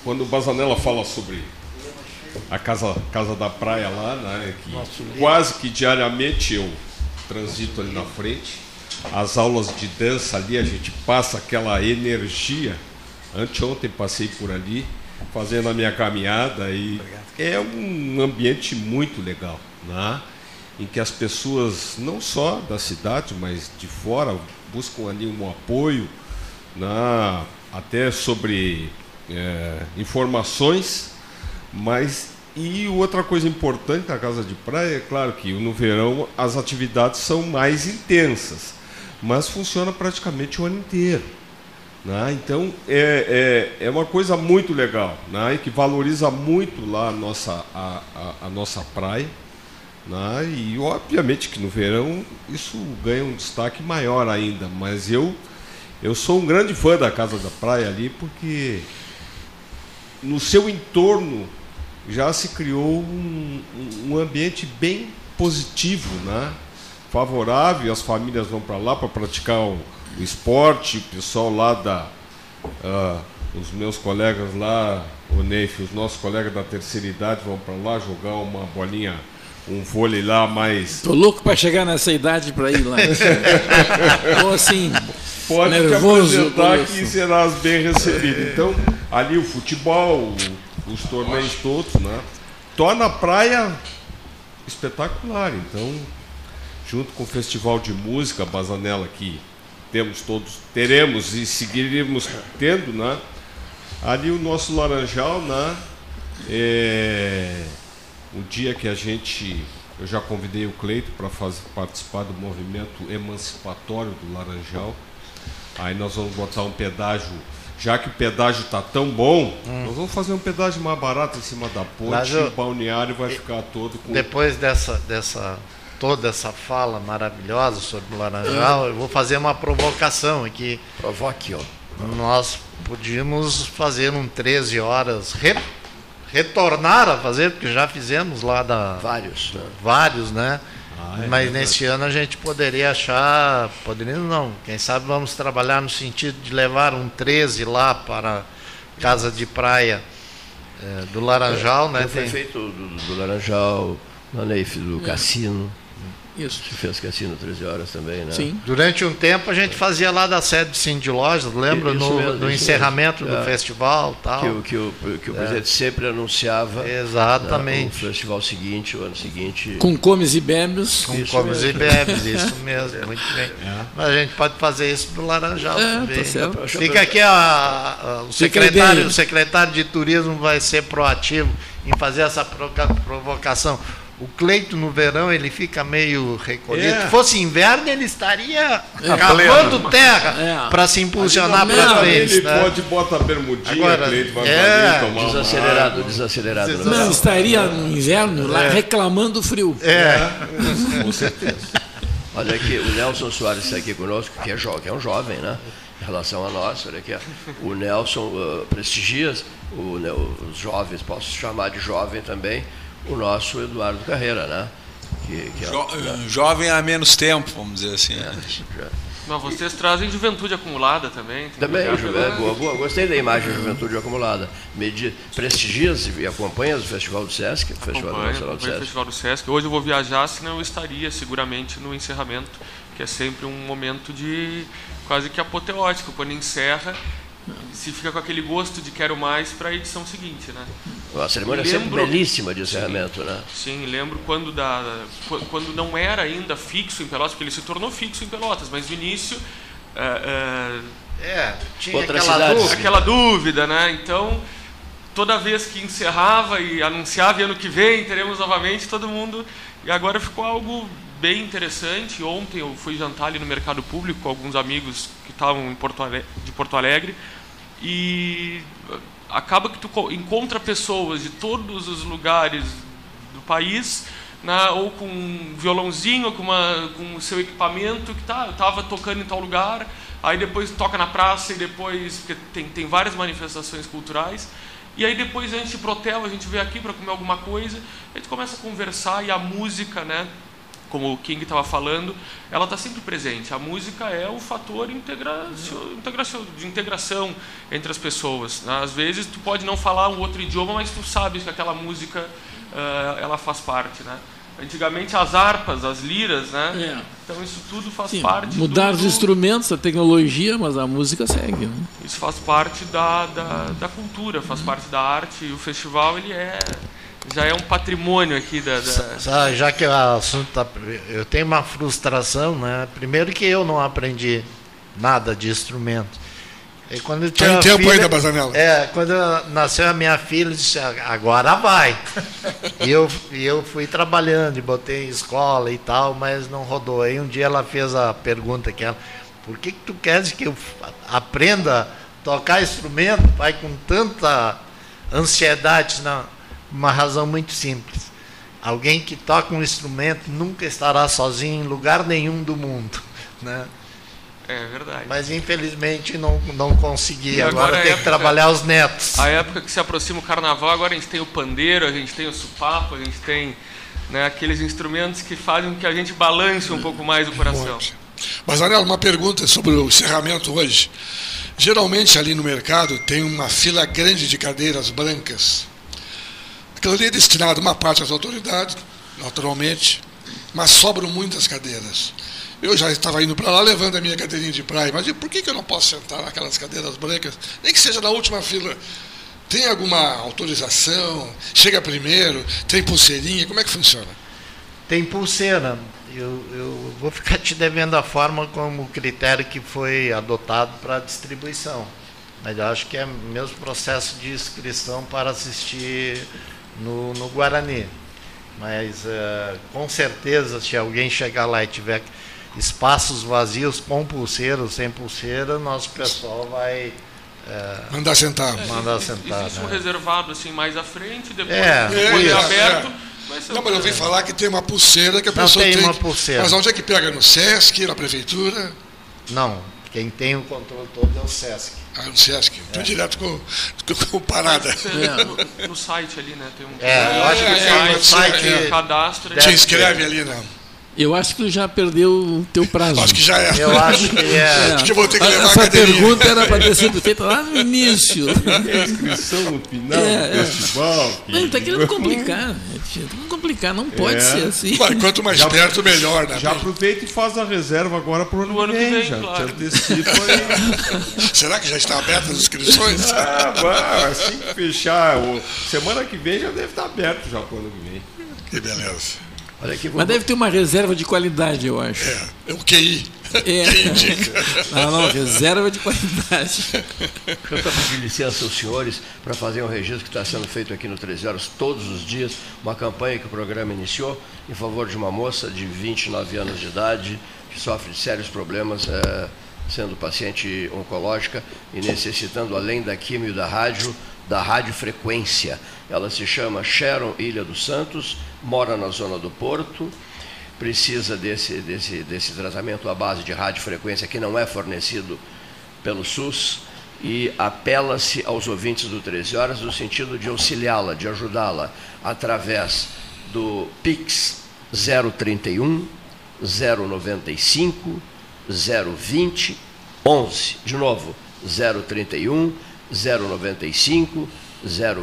Quando o Bazanella fala sobre a casa da praia lá, né, que quase que diariamente eu transito ali na frente, as aulas de dança ali, a gente passa aquela energia. Anteontem passei por ali, fazendo a minha caminhada, e é um ambiente muito legal, né? Em que as pessoas, não só da cidade, mas de fora, buscam ali um apoio, né? Até sobre informações, mas e outra coisa importante na casa de praia, é claro que no verão as atividades são mais intensas, mas funciona praticamente o ano inteiro. Né? Então, é uma coisa muito legal, né? Que valoriza muito lá a nossa praia. Né? E, obviamente, que no verão isso ganha um destaque maior ainda. Mas eu sou um grande fã da Casa da Praia ali, porque no seu entorno já se criou um ambiente bem positivo, né? Favorável. As famílias vão para lá para praticar o esporte, o pessoal lá os meus colegas lá, o Neif, os nossos colegas da terceira idade vão para lá jogar uma bolinha, um vôlei lá, mas... Tô louco para chegar nessa idade para ir lá. Ou assim, pode nervoso, te apresentar que serás bem recebido. Então, ali o futebol, os torneios todos, né? Torna a praia espetacular. Então, junto com o Festival de Música Bazanella aqui, teremos e seguiremos tendo, né? Ali o nosso Laranjal, né? O dia que eu já convidei o Cleito para participar do movimento emancipatório do Laranjal. Aí nós vamos botar um pedágio, já que o pedágio está tão bom, nós vamos fazer um pedágio mais barato em cima da ponte, o balneário vai ficar todo com... Depois dessa toda essa fala maravilhosa sobre o Laranjal, eu vou fazer uma provocação aqui. Provoque, ó. Nós podíamos fazer um 13 horas... retornar a fazer, porque já fizemos lá vários, né? Mas nesse ano a gente poderia achar, quem sabe vamos trabalhar no sentido de levar um 13 lá para a Casa de Praia do Laranjal, né? Foi feito do Laranjal, na Neif, do Cassino. Isso. Que fez Cassino 13 horas também, né? Sim. Durante um tempo a gente fazia lá da sede do Cindy Lojas, lembra? Isso mesmo, no encerramento do festival tal. Que o presidente sempre anunciava. Exatamente. O festival seguinte, o ano seguinte. Com comes e bebes. Com comes e bebes, isso mesmo, muito bem. Mas a gente pode fazer isso do Laranjal também. Tá, fica aqui o secretário de turismo vai ser proativo em fazer essa provocação. O Cleito, no verão, ele fica meio recolhido. Se fosse inverno, ele estaria cavando terra para se impulsionar para frente. Ele pode botar bermudinha, agora, Cleito vai tomar desacelerado. Não, estaria no inverno lá reclamando o frio. Com certeza. Olha aqui, o Nelson Soares está aqui conosco, que é um jovem, né? Em relação a nós, olha aqui, o Nelson prestigia os jovens, posso chamar de jovem também, o nosso Eduardo Carreira, né? Jovem há menos tempo, vamos dizer assim. Mas vocês trazem juventude acumulada também. Boa. Gostei da imagem de juventude acumulada. Prestigia e acompanha o Festival do Sesc. Acompanho o Festival do Sesc. Hoje eu vou viajar, senão eu estaria seguramente no encerramento, que é sempre um momento de quase que apoteótico, quando encerra. Se fica com aquele gosto de quero mais para a edição seguinte, né? A cerimônia é belíssima de encerramento, né? Sim, lembro quando não era ainda fixo em Pelotas, porque ele se tornou fixo em Pelotas, mas no início tinha aquela dúvida, né? Então, toda vez que encerrava e anunciava e ano que vem teremos novamente, todo mundo... E agora ficou algo bem interessante. Ontem eu fui jantar ali no Mercado Público com alguns amigos que estavam de Porto Alegre e acaba que tu encontra pessoas de todos os lugares do país, né, ou com um violãozinho, ou com o seu equipamento, que estava tocando em tal lugar, aí depois toca na praça, e depois porque tem várias manifestações culturais. E aí depois a gente pro hotel, a gente veio aqui para comer alguma coisa, a gente começa a conversar e a música, né? Como o King estava falando, ela está sempre presente. A música é o fator de integração entre as pessoas. Né? Às vezes, tu pode não falar um outro idioma, mas tu sabes que aquela música ela faz parte. Né? Antigamente, as harpas, as liras, né? Então isso tudo faz parte... Mudar os instrumentos, a tecnologia, mas a música segue. Né? Isso faz parte da cultura, faz parte da arte. E o festival, ele já é um patrimônio aqui Já que o assunto está... Eu tenho uma frustração, né? Primeiro que eu não aprendi nada de instrumento. E quando eu tinha tempo ainda, Bazanella. Quando nasceu a minha filha, eu disse, agora vai. E eu fui trabalhando, e botei em escola e tal, mas não rodou. Aí um dia ela fez a pergunta que ela... Por que tu queres que eu aprenda a tocar instrumento, pai, com tanta ansiedade? Não. Uma razão muito simples. Alguém que toca um instrumento nunca estará sozinho em lugar nenhum do mundo, né? É verdade. Mas, infelizmente, não consegui. Agora tem que trabalhar os netos. A época que se aproxima o carnaval, agora a gente tem o pandeiro, a gente tem o supapo, a gente tem, né, aqueles instrumentos que fazem com que a gente balance um pouco mais o coração. Bazanella, uma pergunta sobre o encerramento hoje. Geralmente, ali no mercado, tem uma fila grande de cadeiras brancas. Aquilo ali é destinado uma parte às autoridades, naturalmente, mas sobram muitas cadeiras. Eu já estava indo para lá levando a minha cadeirinha de praia. Mas por que eu não posso sentar naquelas cadeiras brancas? Nem que seja na última fila. Tem alguma autorização? Chega primeiro? Tem pulseirinha? Como é que funciona? Tem pulseira. Eu vou ficar te devendo a forma como o critério que foi adotado para a distribuição. Mas eu acho que é o mesmo processo de inscrição para assistir no Guarani. Mas, com certeza, se alguém chegar lá e tiver espaços vazios, com pulseira ou sem pulseira, nosso pessoal vai... mandar sentar. Mandar sentar. Existe, né, um reservado assim mais à frente, depois aberto. Não, mas eu ouvi falar que tem uma pulseira que a pessoa tem. Uma pulseira. Mas onde é que pega? No Sesc, na prefeitura? Não, quem tem o controle todo é o Sesc. Ah, no Sesc. Estou direto com parada. É. No site ali, né? Tem um... eu acho que o site cadastra. Te inscreve ali, não. Eu acho que tu já perdeu o teu prazo. Acho que já é. Eu acho que é. Acho que eu vou ter que levar essa pergunta era para ter sido feita lá no início. Inscrição no final do festival. Não, está querendo complicar. Não pode ser assim. Mas quanto mais perto, melhor. Né? Já aproveita e faz a reserva agora para o ano que vem. Claro. Será que já está aberta as inscrições? Assim que fechar. Semana que vem já deve estar aberto já para o ano que vem. Que beleza. Mas deve ter uma reserva de qualidade, eu acho. É o QI. Quem indica? Não, reserva de qualidade. Eu estou pedindo licença aos senhores para fazer um registro que está sendo feito aqui no 13 Horas todos os dias, uma campanha que o programa iniciou em favor de uma moça de 29 anos de idade que sofre de sérios problemas, sendo paciente oncológica e necessitando, além da quimio e da rádio, da radiofrequência. Ela se chama Sharon Ilha dos Santos, mora na zona do Porto, precisa desse tratamento à base de radiofrequência que não é fornecido pelo SUS e apela-se aos ouvintes do 13 Horas no sentido de auxiliá-la, de ajudá-la, através do PIX 031 095 020 11. De novo, 031 095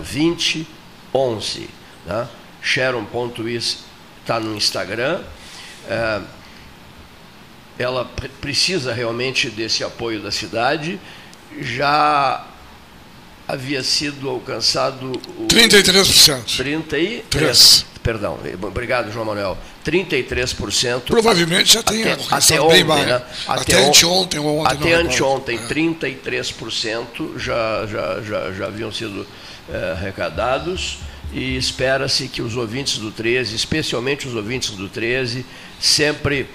020 11, né? Sharon.is está no Instagram. Ela precisa realmente desse apoio da cidade. Já havia sido alcançado... 33%. 33%. Perdão, obrigado, João Manuel. 33%. Provavelmente já tem até ontem, né? Até anteontem ou ontem. Até anteontem, 33% já haviam sido arrecadados e espera-se que os ouvintes do 13, especialmente os ouvintes do 13, sempre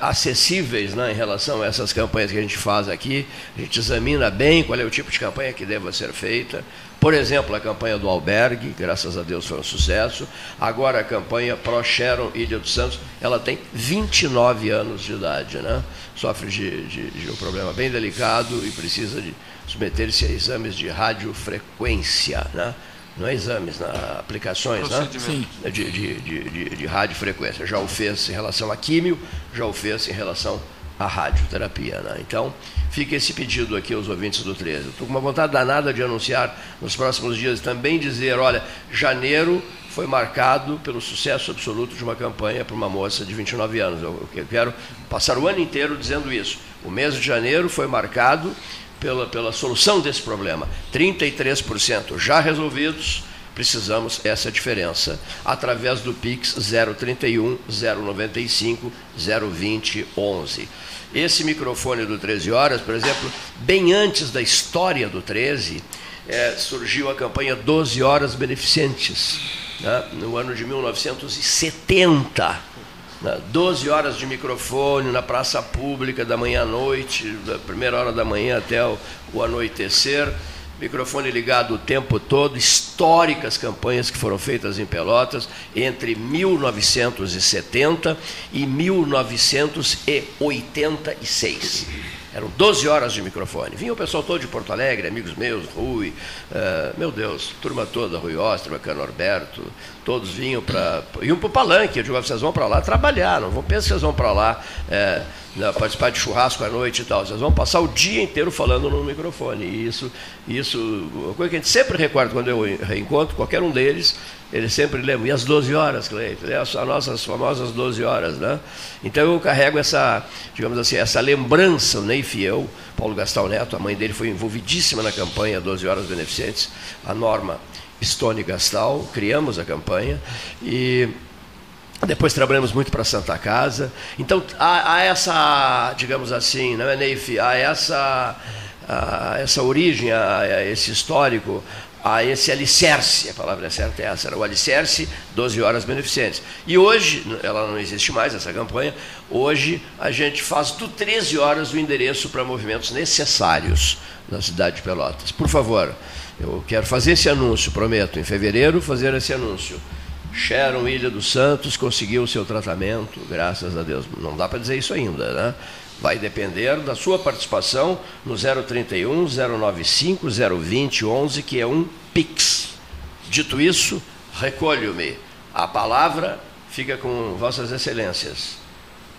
acessíveis, né, em relação a essas campanhas que a gente faz aqui. A gente examina bem qual é o tipo de campanha que deva ser feita. Por exemplo, a campanha do albergue, graças a Deus foi um sucesso. Agora a campanha Pro Sharon Ilha dos Santos, ela tem 29 anos de idade, né? Sofre de um problema bem delicado e precisa de submeter-se a exames de radiofrequência, né? Não é exames, aplicações, né? de radiofrequência. Já o fez em relação à químio, já o fez em relação à radioterapia, né? Então, fica esse pedido aqui aos ouvintes do 13. Estou com uma vontade danada de anunciar nos próximos dias, também dizer, olha, janeiro foi marcado pelo sucesso absoluto de uma campanha para uma moça de 29 anos. Eu quero passar o ano inteiro dizendo isso. O mês de janeiro foi marcado pela solução desse problema. 33% já resolvidos, precisamos essa diferença, através do PIX 031 095 020 11. Esse microfone do 13 Horas, por exemplo, bem antes da história do 13, surgiu a campanha 12 Horas Beneficentes, né, no ano de 1970. 12 horas de microfone na praça pública, da manhã à noite, da primeira hora da manhã até o anoitecer, microfone ligado o tempo todo, históricas campanhas que foram feitas em Pelotas entre 1970 e 1986. Eram 12 horas de microfone. Vinha o pessoal todo de Porto Alegre, amigos meus, Rui, meu Deus, turma toda, Rui Ostra, Canorberto, todos vinham para... Iam para o Palanque, eu digo, vocês vão para lá trabalhar, não pensem que vocês vão para lá participar de churrasco à noite e tal, vocês vão passar o dia inteiro falando no microfone. E isso, uma coisa que a gente sempre recorda quando eu reencontro qualquer um deles, eles sempre lembram, e as 12 horas, Cleito, né? As nossas famosas 12 horas, né? Então eu carrego essa, digamos assim, essa lembrança, o Neif e eu, Paulo Gastão Neto, a mãe dele foi envolvidíssima na campanha 12 Horas Beneficentes, a Norma Stone Gastal, criamos a campanha, e depois trabalhamos muito para a Santa Casa. Então há essa, digamos assim, não é, Neif? Há essa origem, há esse histórico, a esse alicerce, a palavra certa é essa, era o alicerce 12 Horas Beneficentes. E hoje, ela não existe mais, essa campanha, hoje a gente faz do 13 horas o endereço para movimentos necessários na cidade de Pelotas. Por favor, eu quero fazer esse anúncio, prometo, em fevereiro fazer esse anúncio. Sharon Ilha dos Santos conseguiu o seu tratamento, graças a Deus. Não dá para dizer isso ainda, né? Vai depender da sua participação no 031 095 020 11, que é um PIX. Dito isso, recolho-me. A palavra fica com vossas excelências.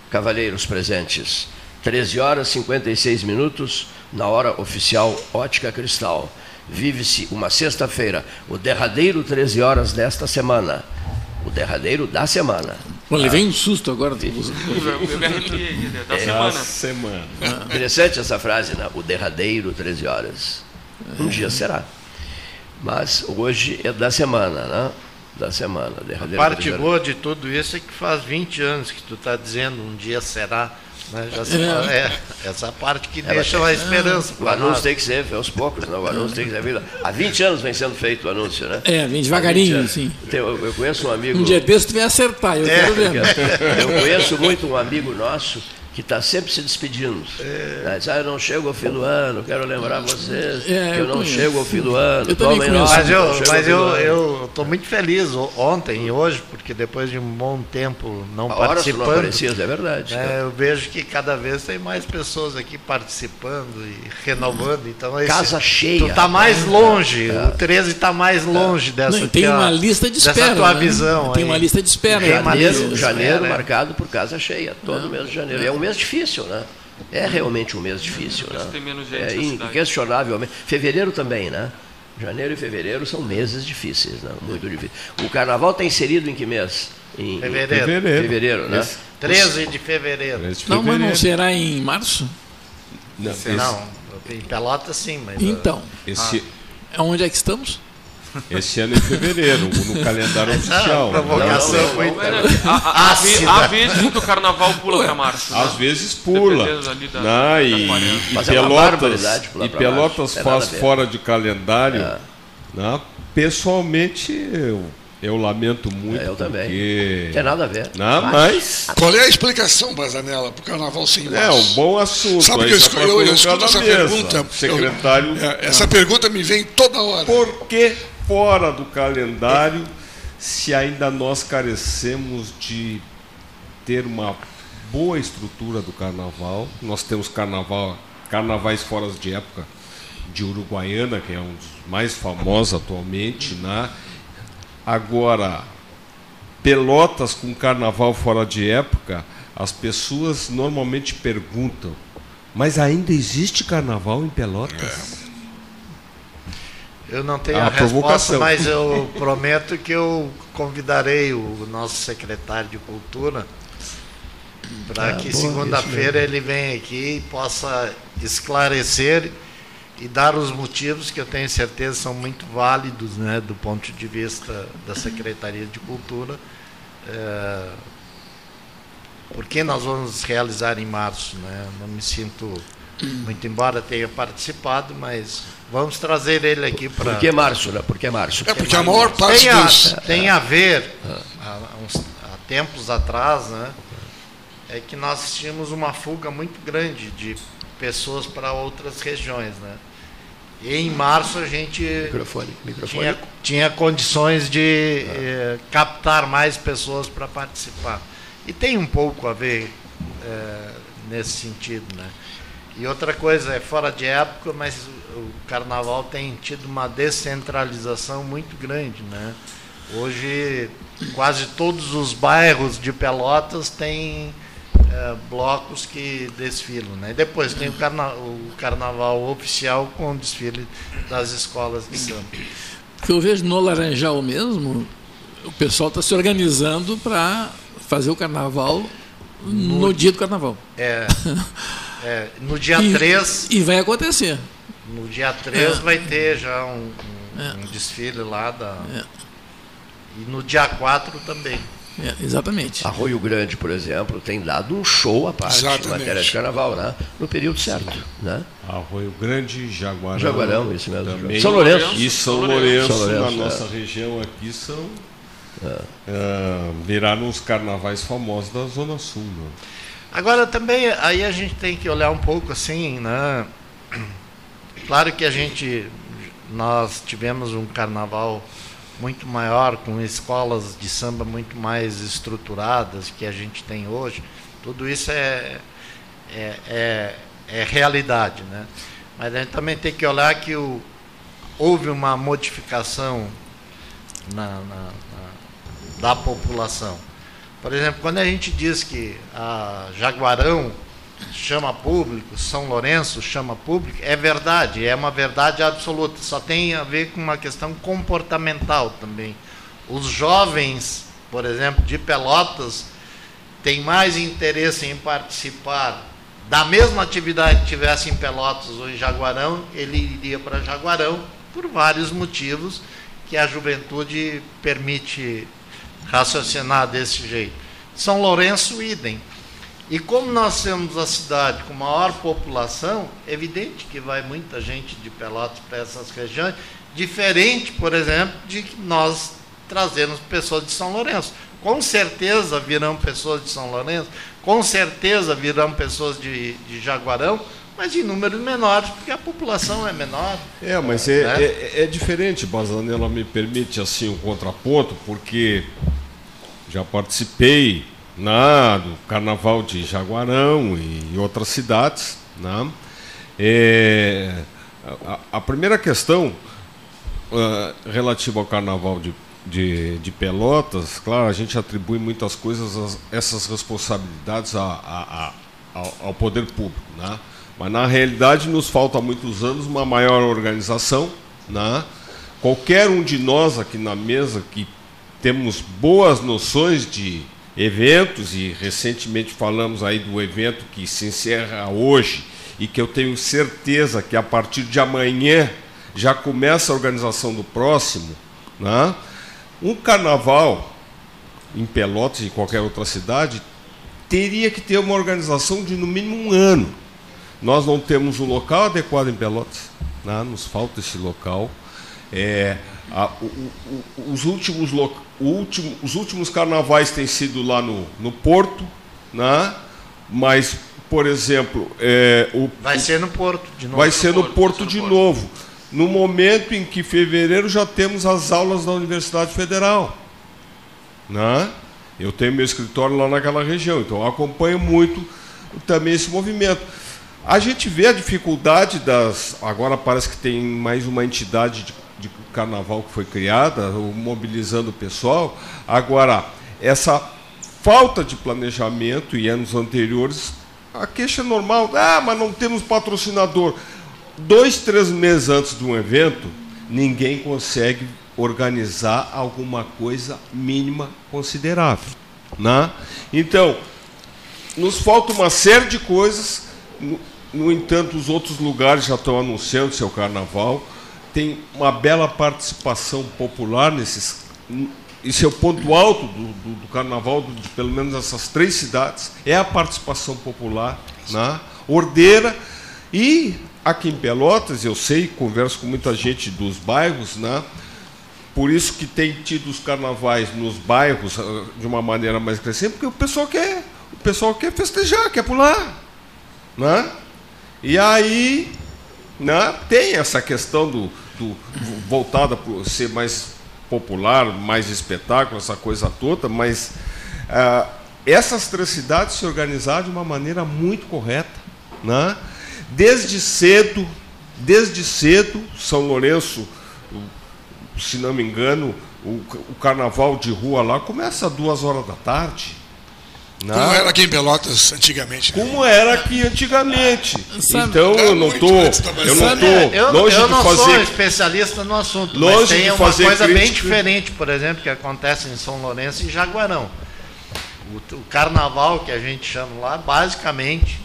Cavalheiros presentes, 13 horas e 56 minutos, na hora oficial Ótica Cristal. Vive-se uma sexta-feira, o derradeiro 13 horas desta semana. O derradeiro da semana. Olha, levei um susto agora. Da semana. Interessante essa frase, né? O derradeiro 13 horas. Um dia será. Mas hoje é da semana, né? Da semana. A parte boa de tudo isso é que faz 20 anos que tu está dizendo um dia será. Essa parte que deixa a esperança. O anúncio tem que ser aos poucos, não? O anúncio tem que ser. Há 20 anos vem sendo feito o anúncio, né? Vem devagarinho, sim. Eu conheço um amigo. Um dia desse tu vai acertar, eu quero ver. Eu conheço muito um amigo nosso que está sempre se despedindo. Diz, eu não chego ao fim do ano, quero lembrar vocês que eu não chego ao fim do ano. Mas eu estou muito feliz ontem e hoje, porque depois de um bom tempo não participando... Não aparecia, é verdade. Eu vejo que cada vez tem mais pessoas aqui participando e renovando. Então, casa cheia. Tu está mais longe, o 13 está mais longe dessa tua visão. Tem uma lista de espera. Tem uma lista de espera. Janeiro marcado por casa cheia, todo mês de janeiro. É um mês difícil, né? É realmente um mês difícil, né? Tem menos gente na cidade. Inquestionavelmente. Fevereiro também, né? Janeiro e fevereiro são meses difíceis, né? Muito difícil. O carnaval está inserido em que mês? Em fevereiro. Fevereiro, né? 13 de fevereiro. Não, mas não será em março? Não, em Pelotas sim, mas... Então, onde é que estamos? Esse ano em fevereiro, no calendário oficial. Há vezes que o carnaval pula para março. Às vezes pula. E Pelotas faz fora de calendário. Né? Pessoalmente, eu lamento muito. Eu também. Não tem nada a ver. Não, mas... Qual é a explicação, Bazanella, para o carnaval sem março? Um bom assunto. Sabe que eu escuto essa pergunta? Secretário. Essa pergunta me vem toda hora. Por quê? Fora do calendário, se ainda nós carecemos de ter uma boa estrutura do carnaval. Nós temos carnavais fora de época, de Uruguaiana, que é um dos mais famosos atualmente, né? Agora, Pelotas com carnaval fora de época, as pessoas normalmente perguntam, mas ainda existe carnaval em Pelotas? Eu não tenho a resposta, mas eu prometo que eu convidarei o nosso secretário de Cultura para que segunda-feira ele venha aqui e possa esclarecer e dar os motivos que eu tenho certeza são muito válidos, né, do ponto de vista da Secretaria de Cultura. Por que nós vamos realizar em março? Né? Não me sinto... Muito embora tenha participado, mas vamos trazer ele aqui para... Por que março, né? Por que março? Porque a maior parte dos... Tem a ver, há tempos atrás, né, é que nós tínhamos uma fuga muito grande de pessoas para outras regiões, né? E em março a gente tinha condições de captar mais pessoas para participar. E tem um pouco a ver nesse sentido, né? E outra coisa, é fora de época, mas o carnaval tem tido uma descentralização muito grande, né? Hoje, quase todos os bairros de Pelotas têm blocos que desfilam, né? Depois tem o carnaval oficial com o desfile das escolas de samba. O que eu vejo no Laranjal mesmo, o pessoal está se organizando para fazer o carnaval no dia do carnaval. No dia 3... E vai acontecer. No dia 3 vai ter já um desfile lá da... E no dia 4 também. Exatamente. Arroio Grande, por exemplo, tem dado um show à parte em matéria de carnaval, né? No período certo, né? Arroio Grande, Jaguarão. Jaguarão, isso mesmo. Também. São Lourenço. E São Lourenço na nossa região aqui, são... viraram os carnavais famosos da Zona Sul. Né? Agora, também, aí a gente tem que olhar um pouco assim, né? Claro que nós tivemos um carnaval muito maior, com escolas de samba muito mais estruturadas que a gente tem hoje. Tudo isso é realidade, né? Mas a gente também tem que olhar que houve uma modificação da população. Por exemplo, quando a gente diz que a Jaguarão chama público, São Lourenço chama público, é verdade, é uma verdade absoluta, só tem a ver com uma questão comportamental também. Os jovens, por exemplo, de Pelotas, têm mais interesse em participar da mesma atividade que tivesse em Pelotas ou em Jaguarão, ele iria para Jaguarão por vários motivos que a juventude permite raciocinar desse jeito. São Lourenço, idem. E como nós temos a cidade com maior população, é evidente que vai muita gente de Pelotas para essas regiões, diferente, por exemplo, de que nós trazemos pessoas de São Lourenço. Com certeza virão pessoas de São Lourenço, com certeza virão pessoas de Jaguarão, mas em números menores, porque a população é menor. Mas né? é diferente, Bazanella, me permite assim um contraponto, porque já participei do Carnaval de Jaguarão e outras cidades, né? A primeira questão relativa ao Carnaval de Pelotas, claro, a gente atribui muitas coisas, essas responsabilidades ao poder público, né? Mas, na realidade, nos falta há muitos anos uma maior organização, né? Qualquer um de nós aqui na mesa que temos boas noções de eventos, e recentemente falamos aí do evento que se encerra hoje e que eu tenho certeza que a partir de amanhã já começa a organização do próximo, né? Um carnaval em Pelotas e qualquer outra cidade teria que ter uma organização de no mínimo um ano. Nós não temos um local adequado em Pelotas, né? Nos falta esse local. Os últimos carnavais têm sido lá no Porto, né? Mas, por exemplo... vai ser no Porto de novo. Vai ser no Porto de novo. No momento em que, em fevereiro, já temos as aulas da Universidade Federal, né? Eu tenho meu escritório lá naquela região, então eu acompanho muito também esse movimento. A gente vê a dificuldade agora parece que tem mais uma entidade de carnaval que foi criada, mobilizando o pessoal. Agora, essa falta de planejamento em anos anteriores, a queixa é normal. Mas não temos patrocinador. 2, 3 meses antes de um evento, ninguém consegue organizar alguma coisa mínima considerável, né? Então, nos falta uma série de coisas. No entanto, os outros lugares já estão anunciando seu carnaval. Tem uma bela participação popular nesses. Esse é o ponto alto do carnaval, de pelo menos essas 3 cidades, é a participação popular na ordeira. E aqui em Pelotas, eu sei, converso com muita gente dos bairros, né? Por isso que tem tido os carnavais nos bairros de uma maneira mais crescente, porque o pessoal quer o pessoal quer festejar, quer pular. Né? E aí, né, tem essa questão do voltada por ser mais popular, mais espetáculo, essa coisa toda, mas essas três cidades se organizaram de uma maneira muito correta. Né? Desde cedo, São Lourenço, se não me engano, o carnaval de rua lá começa às 2 horas da tarde. Né? Como era aqui em Pelotas antigamente. Né? Como era aqui antigamente. Então eu não sou especialista no assunto, mas tem uma coisa bem diferente, por exemplo, que acontece em São Lourenço e Jaguarão. O carnaval que a gente chama lá, basicamente,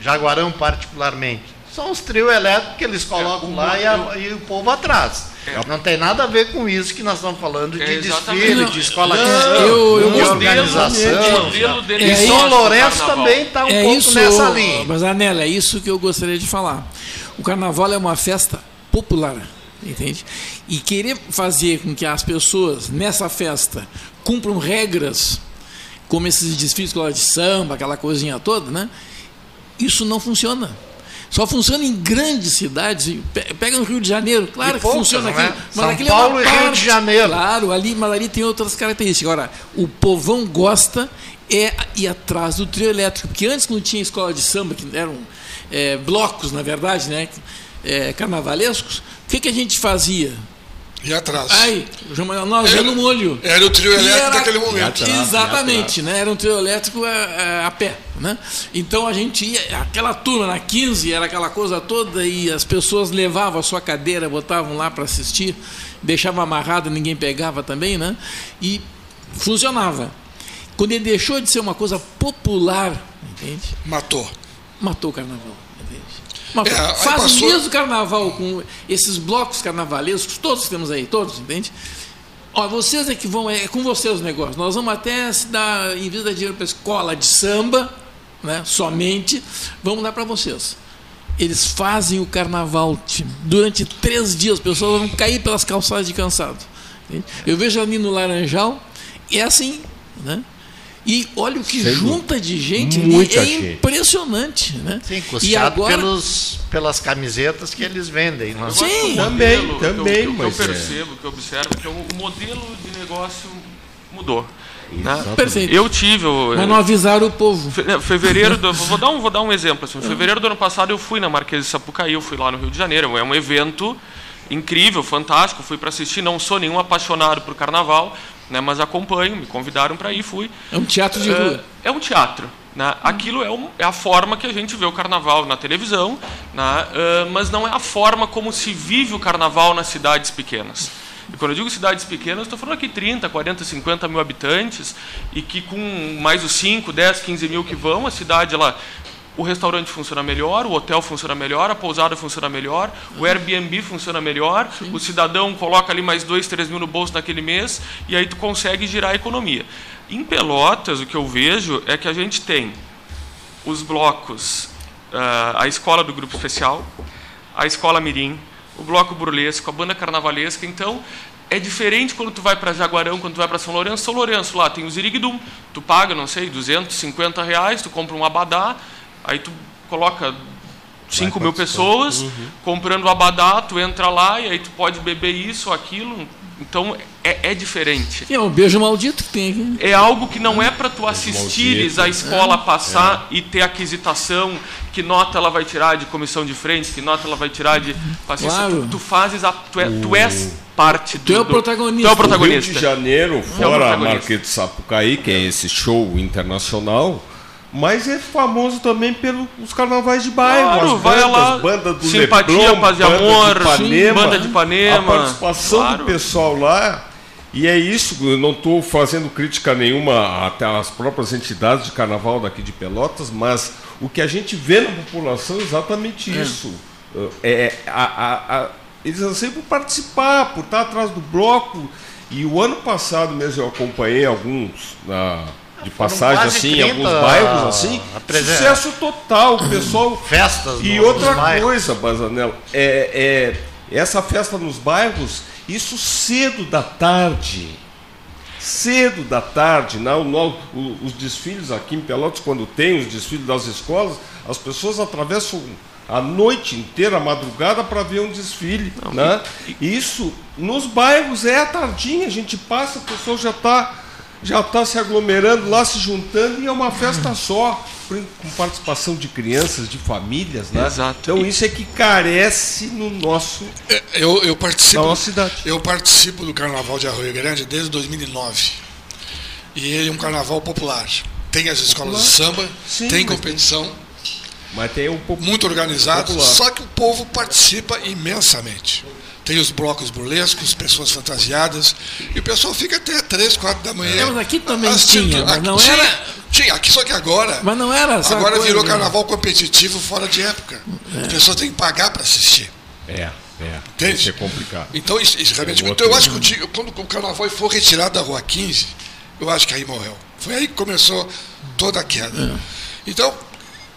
Jaguarão particularmente, são os trios elétricos que eles colocam lá e o povo atrás. Não tem nada a ver com isso que nós estamos falando de desfile, de escola de organização. E São Lourenço também está um pouco nessa linha. Bazanella, é isso que eu gostaria de falar. O carnaval é uma festa popular, entende? E querer fazer com que as pessoas nessa festa cumpram regras, como esses desfiles de escola de samba, aquela coisinha toda, né? Isso não funciona. Só funciona em grandes cidades. Pega no Rio de Janeiro, claro que funciona aqui. São Paulo e Rio de Janeiro. Claro, ali, mas ali tem outras características. Agora, o povão gosta é ir atrás do trio elétrico, porque antes não tinha escola de samba, que eram blocos, na verdade, né, carnavalescos, o que a gente fazia? E atrás. Aí, nós vendo o molho. Era o trio elétrico daquele momento. Exatamente, né? Era um trio elétrico a pé. Né? Então a gente ia, aquela turma na 15, era aquela coisa toda, e as pessoas levavam a sua cadeira, botavam lá para assistir, deixavam amarrada, ninguém pegava também, né? E funcionava. Quando ele deixou de ser uma coisa popular, entende? Matou o carnaval. Faz mesmo o carnaval com esses blocos carnavalescos, todos que temos aí, todos, entende? Ó, vocês é que vão, é com vocês os negócios. Nós vamos até se dar, em vez de dar dinheiro para a escola de samba, né, somente, vamos dar para vocês. Eles fazem o carnaval durante 3 dias, as pessoas vão cair pelas calçadas de cansado. Entende? Eu vejo ali no Laranjal, é assim, né? E olha o que junta de gente, é impressionante, né? Sim, custeado e agora pelas camisetas que eles vendem. Né? Sim, também. O que eu observo, que o modelo de negócio mudou. Né? Perfeito. Mas não avisaram o povo. Vou dar um exemplo. Assim, em fevereiro do ano passado eu fui na Marquês de Sapucaí, eu fui lá no Rio de Janeiro, é um evento incrível, fantástico, fui para assistir, não sou nenhum apaixonado por carnaval, né, mas acompanho, me convidaram para ir, fui. É um teatro de rua. É um teatro. Né? Aquilo é a forma que a gente vê o carnaval na televisão, né, mas não é a forma como se vive o carnaval nas cidades pequenas. E quando eu digo cidades pequenas, estou falando aqui 30, 40, 50 mil habitantes, e que com mais os 5, 10, 15 mil que vão, a cidade, ela... O restaurante funciona melhor, o hotel funciona melhor, a pousada funciona melhor, o Airbnb funciona melhor, sim, o cidadão coloca ali mais 2, 3 mil no bolso naquele mês e aí tu consegue girar a economia. Em Pelotas, o que eu vejo é que a gente tem os blocos, a escola do grupo especial, a escola mirim, o bloco burlesco, a banda carnavalesca, então... É diferente quando tu vai para Jaguarão, quando tu vai para São Lourenço. São Lourenço, lá tem o Ziriguidum, tu paga, não sei, R$250, tu compra um abadá, aí tu coloca 5 mil pessoas comprando o abadá, tu entra lá e aí tu pode beber isso ou aquilo. Então é diferente. É um beijo maldito que tem aqui. É algo que não é para tu assistires a escola passar e ter aquisitação, que nota ela vai tirar de comissão de frente, que nota ela vai tirar de paciência. Claro. Tu fazes a, tu és parte do... Tu é o protagonista. Tu é o protagonista. Rio de Janeiro, fora a Marquês de Sapucaí, que é esse show internacional... Mas é famoso também pelos carnavais de bairro, claro, as bandas, lá, banda do Simpatia, Leblon, Paz e Amor, banda de Ipanema, a participação do pessoal lá. E é isso, eu não estou fazendo crítica nenhuma até às próprias entidades de carnaval daqui de Pelotas, mas o que a gente vê na população é exatamente isso. Eles anseiam por participar, por estar atrás do bloco. E o ano passado mesmo eu acompanhei alguns... de passagem, assim, alguns bairros, assim, sucesso total, o pessoal... Festas e outra coisa, Bazanella, essa festa nos bairros, isso cedo da tarde. cedo da tarde, os desfiles aqui em Pelotas, quando tem os desfiles das escolas, as pessoas atravessam a noite inteira, a madrugada, para ver um desfile. Não, né? Isso, nos bairros, é à tardinha, a gente passa, a pessoa já está se aglomerando lá, se juntando, e é uma festa só, com participação de crianças, de famílias, né? Exato. Então isso é que carece no nosso... na nossa cidade. Eu participo do Carnaval de Arroio Grande desde 2009, e ele é um carnaval popular. Tem as escolas de samba, sim, tem competição, mas tem um pouco muito organizado, popular. Só que o povo participa imensamente. Tem os blocos burlescos, pessoas fantasiadas, e o pessoal fica até 3, 4 da manhã. Mas aqui também tinha, mas não era... Tinha, aqui, só que agora... Mas não era só agora coisa, virou carnaval competitivo fora de época. É. As pessoas têm que pagar para assistir. É. Entende? Isso é complicado. Então, isso realmente... Então, eu acho que quando o carnaval foi retirado da Rua 15, eu acho que aí morreu. Foi aí que começou toda a queda. É. Então,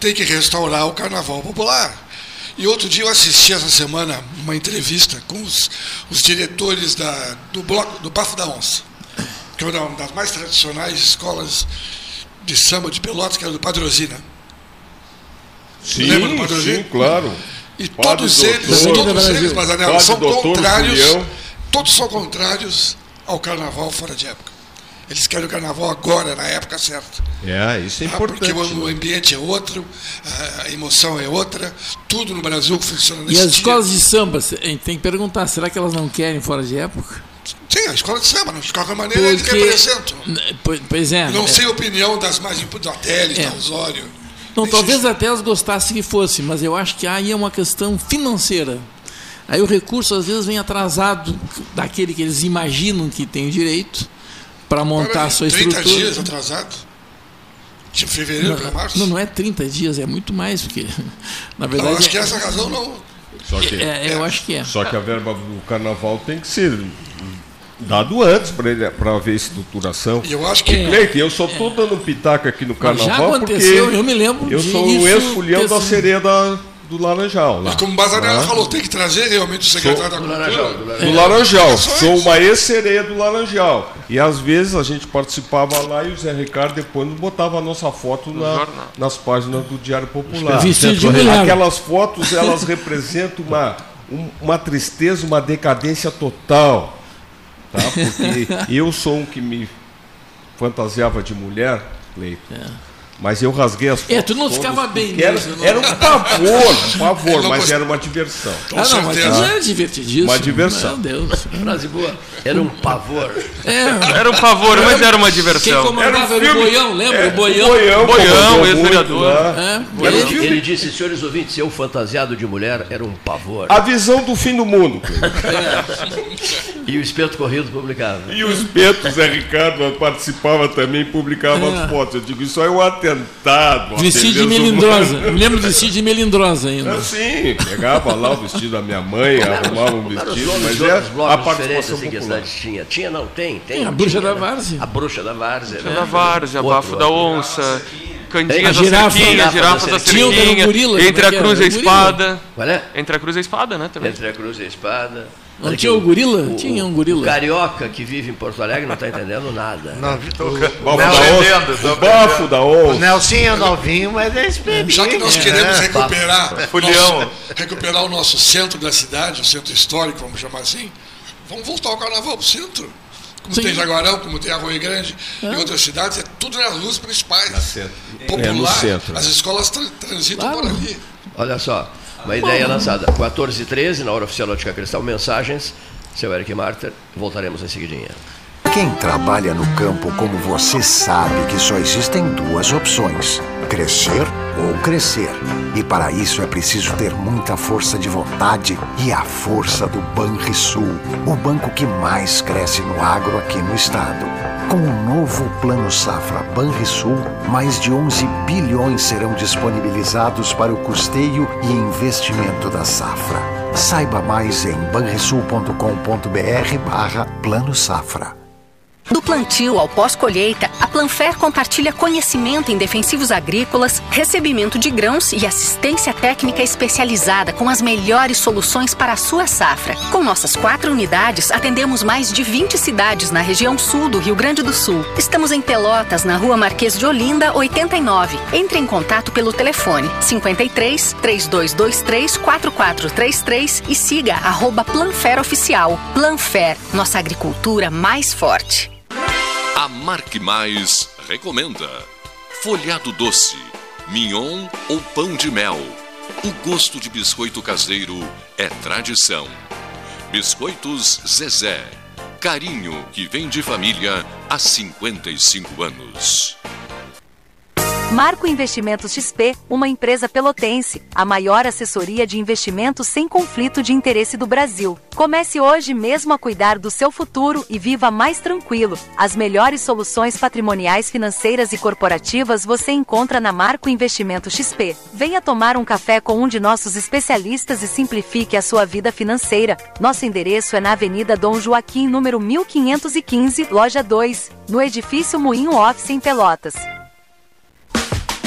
tem que restaurar o carnaval popular. E outro dia eu assisti essa semana uma entrevista com os diretores do bloco do Bafo da Onça, que é uma das mais tradicionais escolas de samba de Pelotas, que era do Padrozina. Sim, lembra do Padrozina? Sim, claro. E todos eles, Bazanella, são contrários, todos são contrários ao carnaval fora de época. Eles querem o carnaval agora, na época certa. Isso é importante. Porque o ambiente é outro, a emoção é outra, tudo no Brasil funciona nesse dia. E as escolas de samba, tem que perguntar, será que elas não querem fora de época? Sim, a escola de samba, de qualquer maneira, eles representam. Pois é. Não sei a opinião das mais da Tele, da Osório. Não, talvez até elas gostassem que fosse, mas eu acho que aí é uma questão financeira. Aí o recurso, às vezes, vem atrasado daquele que eles imaginam que tem o direito, para montar a sua estrutura. 30 dias atrasado? De fevereiro para março? Não, não é 30 dias, é muito mais, porque na verdade... Eu acho que essa razão não. Só que, eu acho que é. Só que a verba do carnaval tem que ser dado antes para haver estruturação. E eu acho que... Cleito, eu só estou dando pitaco aqui no carnaval. Já aconteceu, porque eu me lembro. Eu sou o ex-folião da sereia do Laranjal. Mas como o Bazanella falou, tem que trazer realmente o secretário da Cultura. Do Laranjal. Sou uma ex-sereia do Laranjal. E às vezes a gente participava lá e o Zé Ricardo depois nos botava a nossa foto nas páginas do Diário Popular. Aquelas fotos, elas representam uma tristeza, uma decadência total. Tá? Porque eu sou um que me fantasiava de mulher, Cleito. Mas eu rasguei as fotos. Tu não ficava bem mesmo. Era um pavor, mas era uma diversão. Não, mas era divertidíssimo. Uma diversão. Meu Deus, frase boa. Era um pavor. Era um pavor, mas era uma diversão. Quem comandava era o Boião, lembra? O Boião, ex-vereador. Ele disse, senhores ouvintes, eu fantasiado de mulher era um pavor. A visão do fim do mundo. E o Espeto Corrido publicava. E o Espeto, Zé Ricardo, participava também, publicava as fotos. Eu digo, isso aí é um atentado. Vestido de melindrosa. Eu me lembro do vestido de melindrosa ainda. Sim, pegava lá o vestido da minha mãe, arrumava um vestido. Mas a participação assim que a cidade tinha. Tinha, não, tem. A bruxa da várzea. A bruxa da várzea. A Bafo da Onça, Candinhas da Cerquinha, Girafas da Cerquinha, Entre a Cruz e a Espada. Qual é? Entre a Cruz e a Espada, né? Entre a Cruz e a Espada. Não tinha o gorila? Tinha um gorila. O carioca que vive em Porto Alegre não está entendendo nada. O Bafo da Onça. O Nelsinho é novinho, mas é experiente. Já que nós queremos recuperar o nosso centro da cidade, o centro histórico, vamos chamar assim, vamos voltar ao carnaval para o centro. Como tem Jaguarão, como tem Arroio Grande e outras cidades, é tudo nas ruas principais. Popular, as escolas transitam por ali. Olha só. Uma ideia lançada, 14h13, na hora oficial da Ótica Cristal. Mensagens, seu Eric Marter, voltaremos em seguidinha. Quem trabalha no campo como você sabe que só existem duas opções, crescer ou crescer. E para isso é preciso ter muita força de vontade e a força do Banrisul, o banco que mais cresce no agro aqui no estado. Com o novo Plano Safra Banrisul, mais de 11 bilhões serão disponibilizados para o custeio e investimento da safra. Saiba mais em banrisul.com.br/Plano Safra. plantio ao pós-colheita, a Planfer compartilha conhecimento em defensivos agrícolas, recebimento de grãos e assistência técnica especializada com as melhores soluções para a sua safra. Com nossas 4 unidades, atendemos mais de 20 cidades na região sul do Rio Grande do Sul. Estamos em Pelotas, na Rua Marquês de Olinda, 89. Entre em contato pelo telefone 53 3223 4433 e siga @PlanferOficial. Planfer, nossa agricultura mais forte. A Marque Mais recomenda folhado doce, mignon ou pão de mel. O gosto de biscoito caseiro é tradição. Biscoitos Zezé, carinho que vem de família há 55 anos. Marco Investimentos XP, uma empresa pelotense, a maior assessoria de investimentos sem conflito de interesse do Brasil. Comece hoje mesmo a cuidar do seu futuro e viva mais tranquilo. As melhores soluções patrimoniais, financeiras e corporativas você encontra na Marco Investimentos XP. Venha tomar um café com um de nossos especialistas e simplifique a sua vida financeira. Nosso endereço é na Avenida Dom Joaquim, número 1515, loja 2, no edifício Moinho Office, em Pelotas.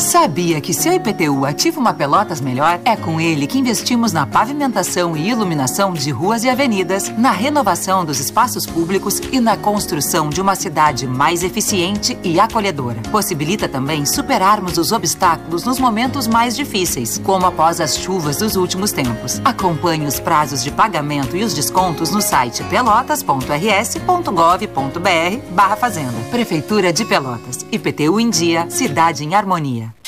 Sabia que seu IPTU ativa uma Pelotas melhor? É com ele que investimos na pavimentação e iluminação de ruas e avenidas, na renovação dos espaços públicos e na construção de uma cidade mais eficiente e acolhedora. Possibilita também superarmos os obstáculos nos momentos mais difíceis, como após as chuvas dos últimos tempos. Acompanhe os prazos de pagamento e os descontos no site pelotas.rs.gov.br/fazenda. Prefeitura de Pelotas. IPTU em dia, cidade em harmonia.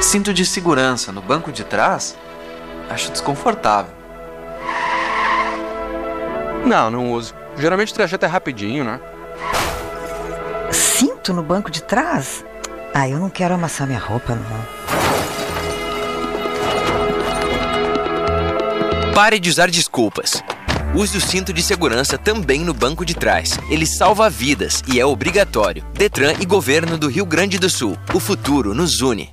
Cinto de segurança no banco de trás? Acho desconfortável. Não uso. Geralmente o trajeto é rapidinho, né? Cinto no banco de trás? Ah, eu não quero amassar minha roupa, não. Pare de usar desculpas. Use o cinto de segurança também no banco de trás. Ele salva vidas e é obrigatório. Detran e Governo do Rio Grande do Sul. O futuro nos une.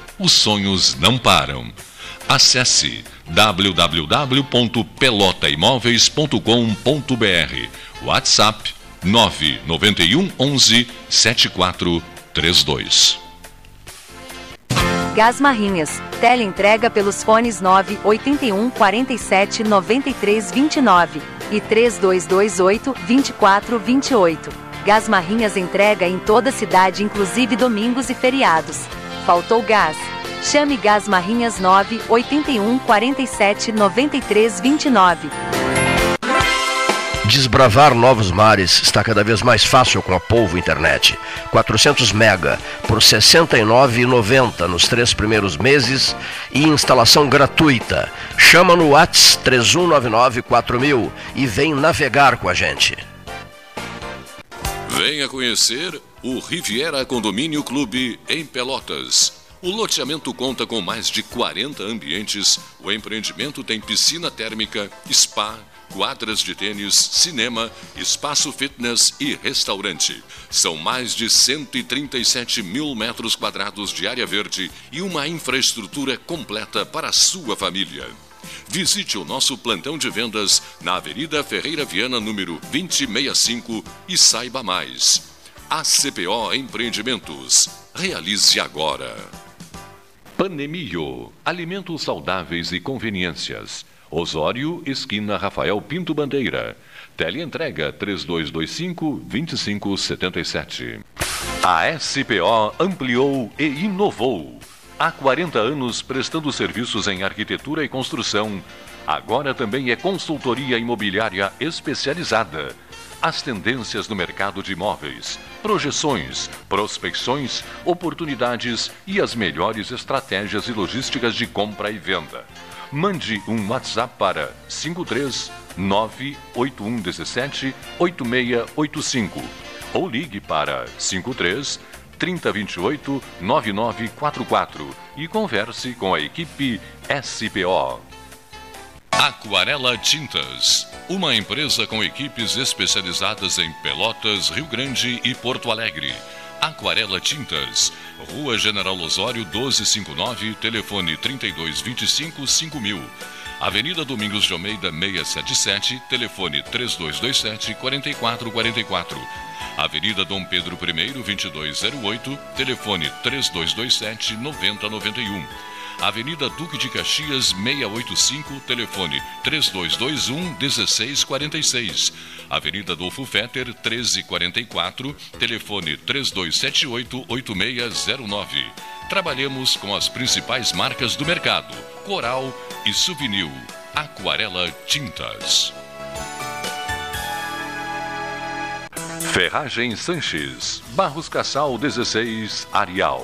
os sonhos não param. Acesse www.pelotaimoveis.com.br. WhatsApp 991 11 7432. Gás Marrinhas. Teleentrega pelos fones 981 47 93 29 e 3228 24 28. Gás Marrinhas entrega em toda a cidade, inclusive domingos e feriados. Faltou gás? Chame Gás Marrinhas 981 47 93 29. Desbravar novos mares está cada vez mais fácil com a Polvo Internet. 400 mega por R$ 69,90 nos 3 primeiros meses e instalação gratuita. Chama no Whats 3199-4000 e vem navegar com a gente. Venha conhecer o Riviera Condomínio Clube em Pelotas. O loteamento conta com mais de 40 ambientes. O empreendimento tem piscina térmica, spa, quadras de tênis, cinema, espaço fitness e restaurante. São mais de 137 mil metros quadrados de área verde e uma infraestrutura completa para a sua família. Visite o nosso plantão de vendas na Avenida Ferreira Viana, número 2065, e saiba mais. ACPO Empreendimentos. Realize agora. Panemio. Alimentos saudáveis e conveniências. Osório, esquina Rafael Pinto Bandeira. Teleentrega 3225-2577. A SPO ampliou e inovou. Há 40 anos prestando serviços em arquitetura e construção. Agora também é consultoria imobiliária especializada. As tendências no mercado de imóveis, projeções, prospecções, oportunidades e as melhores estratégias e logísticas de compra e venda. Mande um WhatsApp para 53981178685 ou ligue para 53 3028 9944 e converse com a equipe SPO. Aquarela Tintas, uma empresa com equipes especializadas em Pelotas, Rio Grande e Porto Alegre. Aquarela Tintas, Rua General Osório 1259, telefone 3225-5000. Avenida Domingos de Almeida 677, telefone 3227-4444. Avenida Dom Pedro I, 2208, telefone 3227-9091. Avenida Duque de Caxias 685, telefone 3221-1646. Avenida Adolfo Fetter 1344, telefone 3278-8609. Trabalhamos com as principais marcas do mercado, Coral e Souvenir, Aquarela Tintas. Ferragem Sanches, Barros Cassal 16, Areal.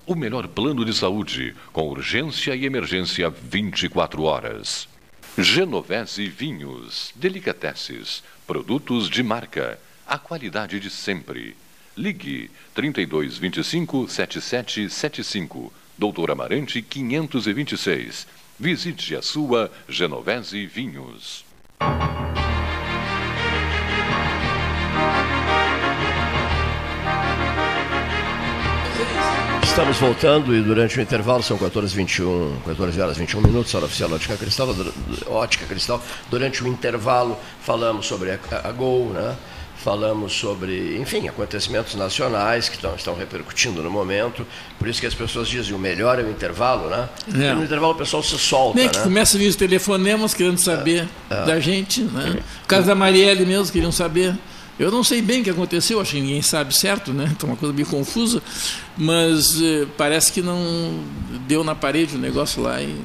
O melhor plano de saúde, com urgência e emergência 24 horas. Genovese Vinhos, delicateces, produtos de marca, a qualidade de sempre. Ligue 3225-7775, Doutor Amarante 526. Visite a sua Genovese Vinhos. Estamos voltando e durante o intervalo são 14 horas e 21 minutos, hora oficial Ótica Cristal. Ótica Cristal. Durante o intervalo falamos sobre a Gol, né? Falamos sobre, enfim, acontecimentos nacionais que estão repercutindo no momento. Por isso que as pessoas dizem, o melhor é o intervalo, né? É. E no intervalo o pessoal se solta, bem, né? Que começa nisso, telefonemas querendo saber da gente, né? O caso da Marielle mesmo, queriam saber. Eu não sei bem o que aconteceu, acho que ninguém sabe certo, né? Então, uma coisa meio confusa, mas parece que não deu na parede o negócio lá. E,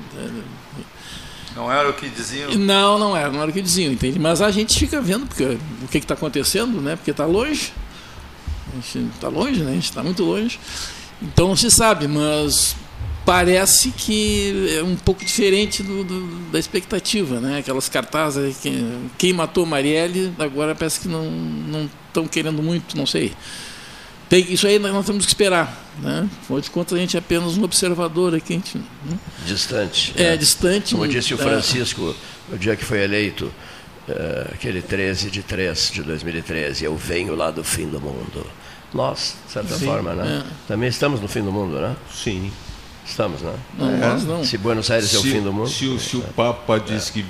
não era o que diziam? Não era o que diziam, entende? Mas a gente fica vendo porque, o que está acontecendo, né? Porque está longe. A gente está longe, né? A gente está muito longe. Então, não se sabe, mas parece que é um pouco diferente da expectativa, né? Aquelas cartazes, quem matou Marielle, agora parece que não estão querendo muito, não sei. Isso aí nós temos que esperar, né? Afinal de contas, a gente é apenas um observador aqui. A gente, né? Distante. Distante. Como disse o Francisco, no dia que foi eleito, aquele 13/3/2013, eu venho lá do fim do mundo. Nós, de certa forma, né? Também estamos no fim do mundo, né? Sim. Estamos, né? Não. Se Buenos Aires é o fim do mundo. Se o Papa disse que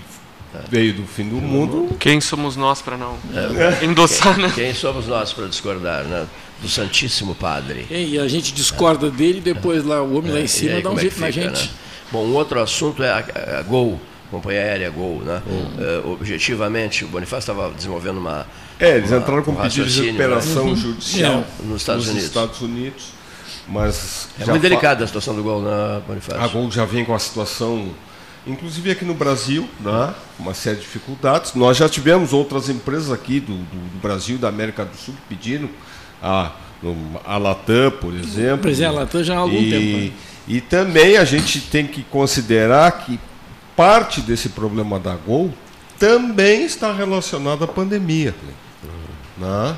veio do fim do mundo. Quem somos nós para não endossar, né? Quem somos nós para discordar, né? Do Santíssimo Padre. E a gente discorda dele, depois lá o homem lá em cima aí, dá um jeito na gente. Né? Bom, um outro assunto é a Gol, a companhia aérea Gol, né? Objetivamente, o Bonifácio estava desenvolvendo uma. Eles entraram com um pedido de recuperação judicial nos Estados Unidos. Mas é muito delicada a situação do Gol, né, Bonifácio? A Gol já vem com a situação Inclusive aqui no Brasil, né, uma série de dificuldades. Nós já tivemos outras empresas aqui do Brasil, da América do Sul, pedindo a Latam, por exemplo. Pois é, a Latam já há algum tempo. Né? E também a gente tem que considerar que parte desse problema da Gol também está relacionado à pandemia. Né?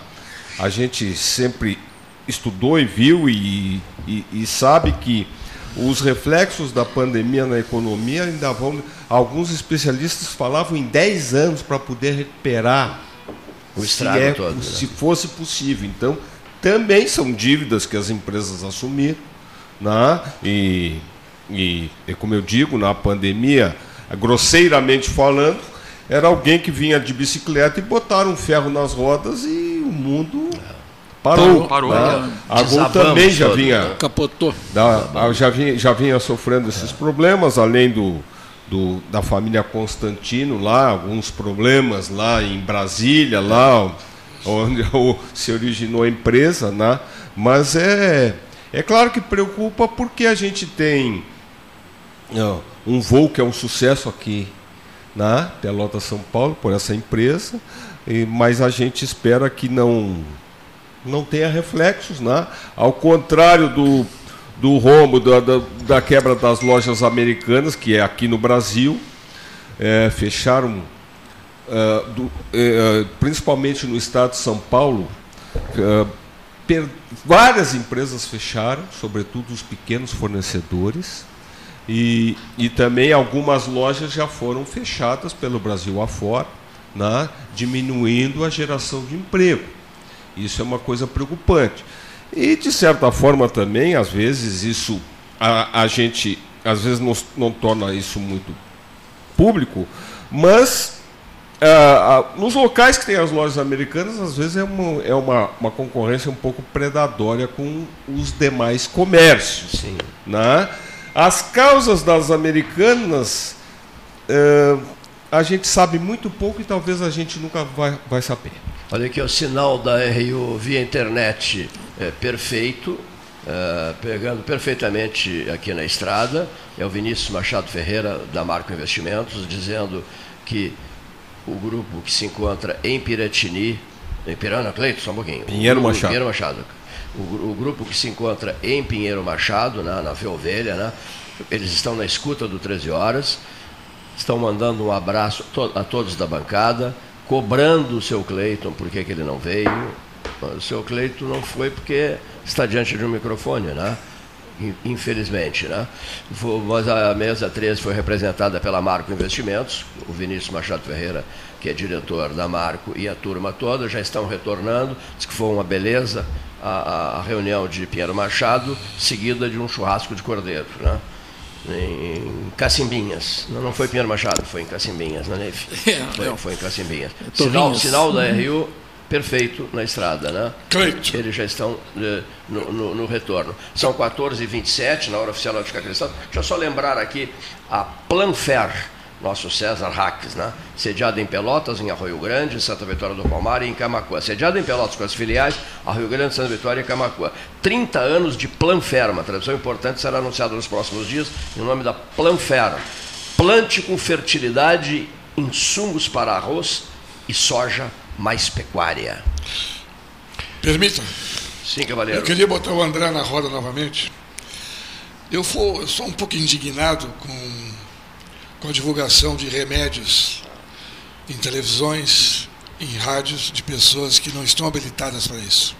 A gente sempre estudou e viu e sabe que os reflexos da pandemia na economia ainda vão... Alguns especialistas falavam em 10 anos para poder recuperar o estrago todo, se fosse possível. Então, também são dívidas que as empresas assumiram. Né? E como eu digo, na pandemia, grosseiramente falando, era alguém que vinha de bicicleta e botaram um ferro nas rodas e o mundo... Parou. Né? A Gol também já vinha. Capotou. Já vinha sofrendo esses problemas, além da família Constantino lá, alguns problemas lá em Brasília, lá onde se originou a empresa, né? Mas é claro que preocupa, porque a gente tem um voo que é um sucesso aqui na Pelota São Paulo por essa empresa, mas a gente espera que não tenha reflexos, né? Ao contrário do rombo, da quebra das lojas americanas, que é aqui no Brasil, fecharam, principalmente no estado de São Paulo, várias empresas fecharam, sobretudo os pequenos fornecedores, e também algumas lojas já foram fechadas pelo Brasil afora, né? Diminuindo a geração de emprego. Isso é uma coisa preocupante. E, de certa forma, também, às vezes, isso a gente às vezes não torna isso muito público, mas nos locais que tem as lojas americanas, às vezes é uma concorrência um pouco predatória com os demais comércios. Sim. Né? As causas das americanas a gente sabe muito pouco e talvez a gente nunca vai saber. Olha aqui, o sinal da RU via internet é perfeito, pegando perfeitamente aqui na estrada. É o Vinícius Machado Ferreira, da Marco Investimentos, dizendo que o grupo que se encontra em Piratini... Em Pirana, Cleito, só um pouquinho. Pinheiro Machado. O grupo que se encontra em Pinheiro Machado, na Feovelha, né? Eles estão na escuta do 13 Horas, estão mandando um abraço a todos da bancada, cobrando o seu Cleiton por que ele não veio. O seu Cleiton não foi porque está diante de um microfone, né? Infelizmente, né? Mas a mesa 13 foi representada pela Marco Investimentos, o Vinícius Machado Ferreira, que é diretor da Marco, e a turma toda já estão retornando. Diz que foi uma beleza a reunião de Pinheiro Machado, seguida de um churrasco de cordeiro, né? Em Cacimbinhas. Não foi Pinheiro Machado, foi em Cacimbinhas, né, Neif? Foi em Cacimbinhas. Sinal da RU perfeito na estrada, né? Cleito. Eles já estão no retorno. São 14h27, na hora oficial da Ótica Cristal. Deixa eu só lembrar aqui a Planfer, nosso César Raques, né? Sediado em Pelotas, em Arroio Grande, Santa Vitória do Palmar e em Camacuã. Sediado em Pelotas com as filiais, Arroio Grande, Santa Vitória e Camacuã. 30 anos de Planfer, uma tradição importante, será anunciada nos próximos dias, em nome da Planfer. Plante com fertilidade, insumos para arroz e soja mais pecuária. Permita? Sim, cavaleiro. Eu queria botar o André na roda novamente. Eu sou um pouco indignado com a divulgação de remédios em televisões, em rádios, de pessoas que não estão habilitadas para isso.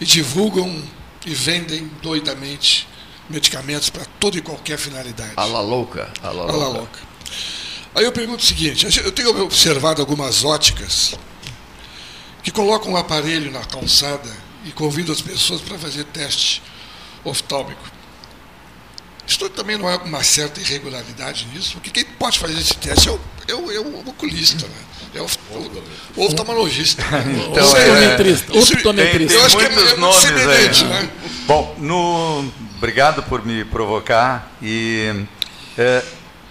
E divulgam e vendem doidamente medicamentos para toda e qualquer finalidade. A la louca. Aí eu pergunto o seguinte, eu tenho observado algumas óticas que colocam um aparelho na calçada e convidam as pessoas para fazer teste oftálmico. Isso também não é uma certa irregularidade nisso, porque quem pode fazer esse teste é o oculista, né? É o oftalmologista. Né? Então, optometrista. Eu acho que é muito semelhante. Né? Bom, obrigado por me provocar. E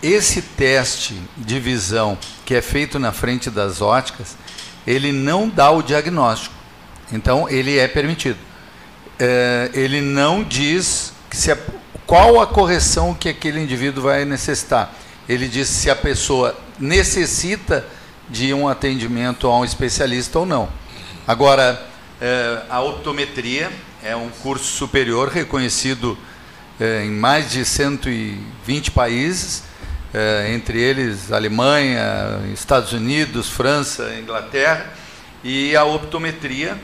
esse teste de visão que é feito na frente das óticas, ele não dá o diagnóstico. Então, ele é permitido. Ele não diz que se é... Qual a correção que aquele indivíduo vai necessitar? Ele disse se a pessoa necessita de um atendimento a um especialista ou não. Agora, a optometria é um curso superior reconhecido em mais de 120 países, entre eles Alemanha, Estados Unidos, França, Inglaterra, e a optometria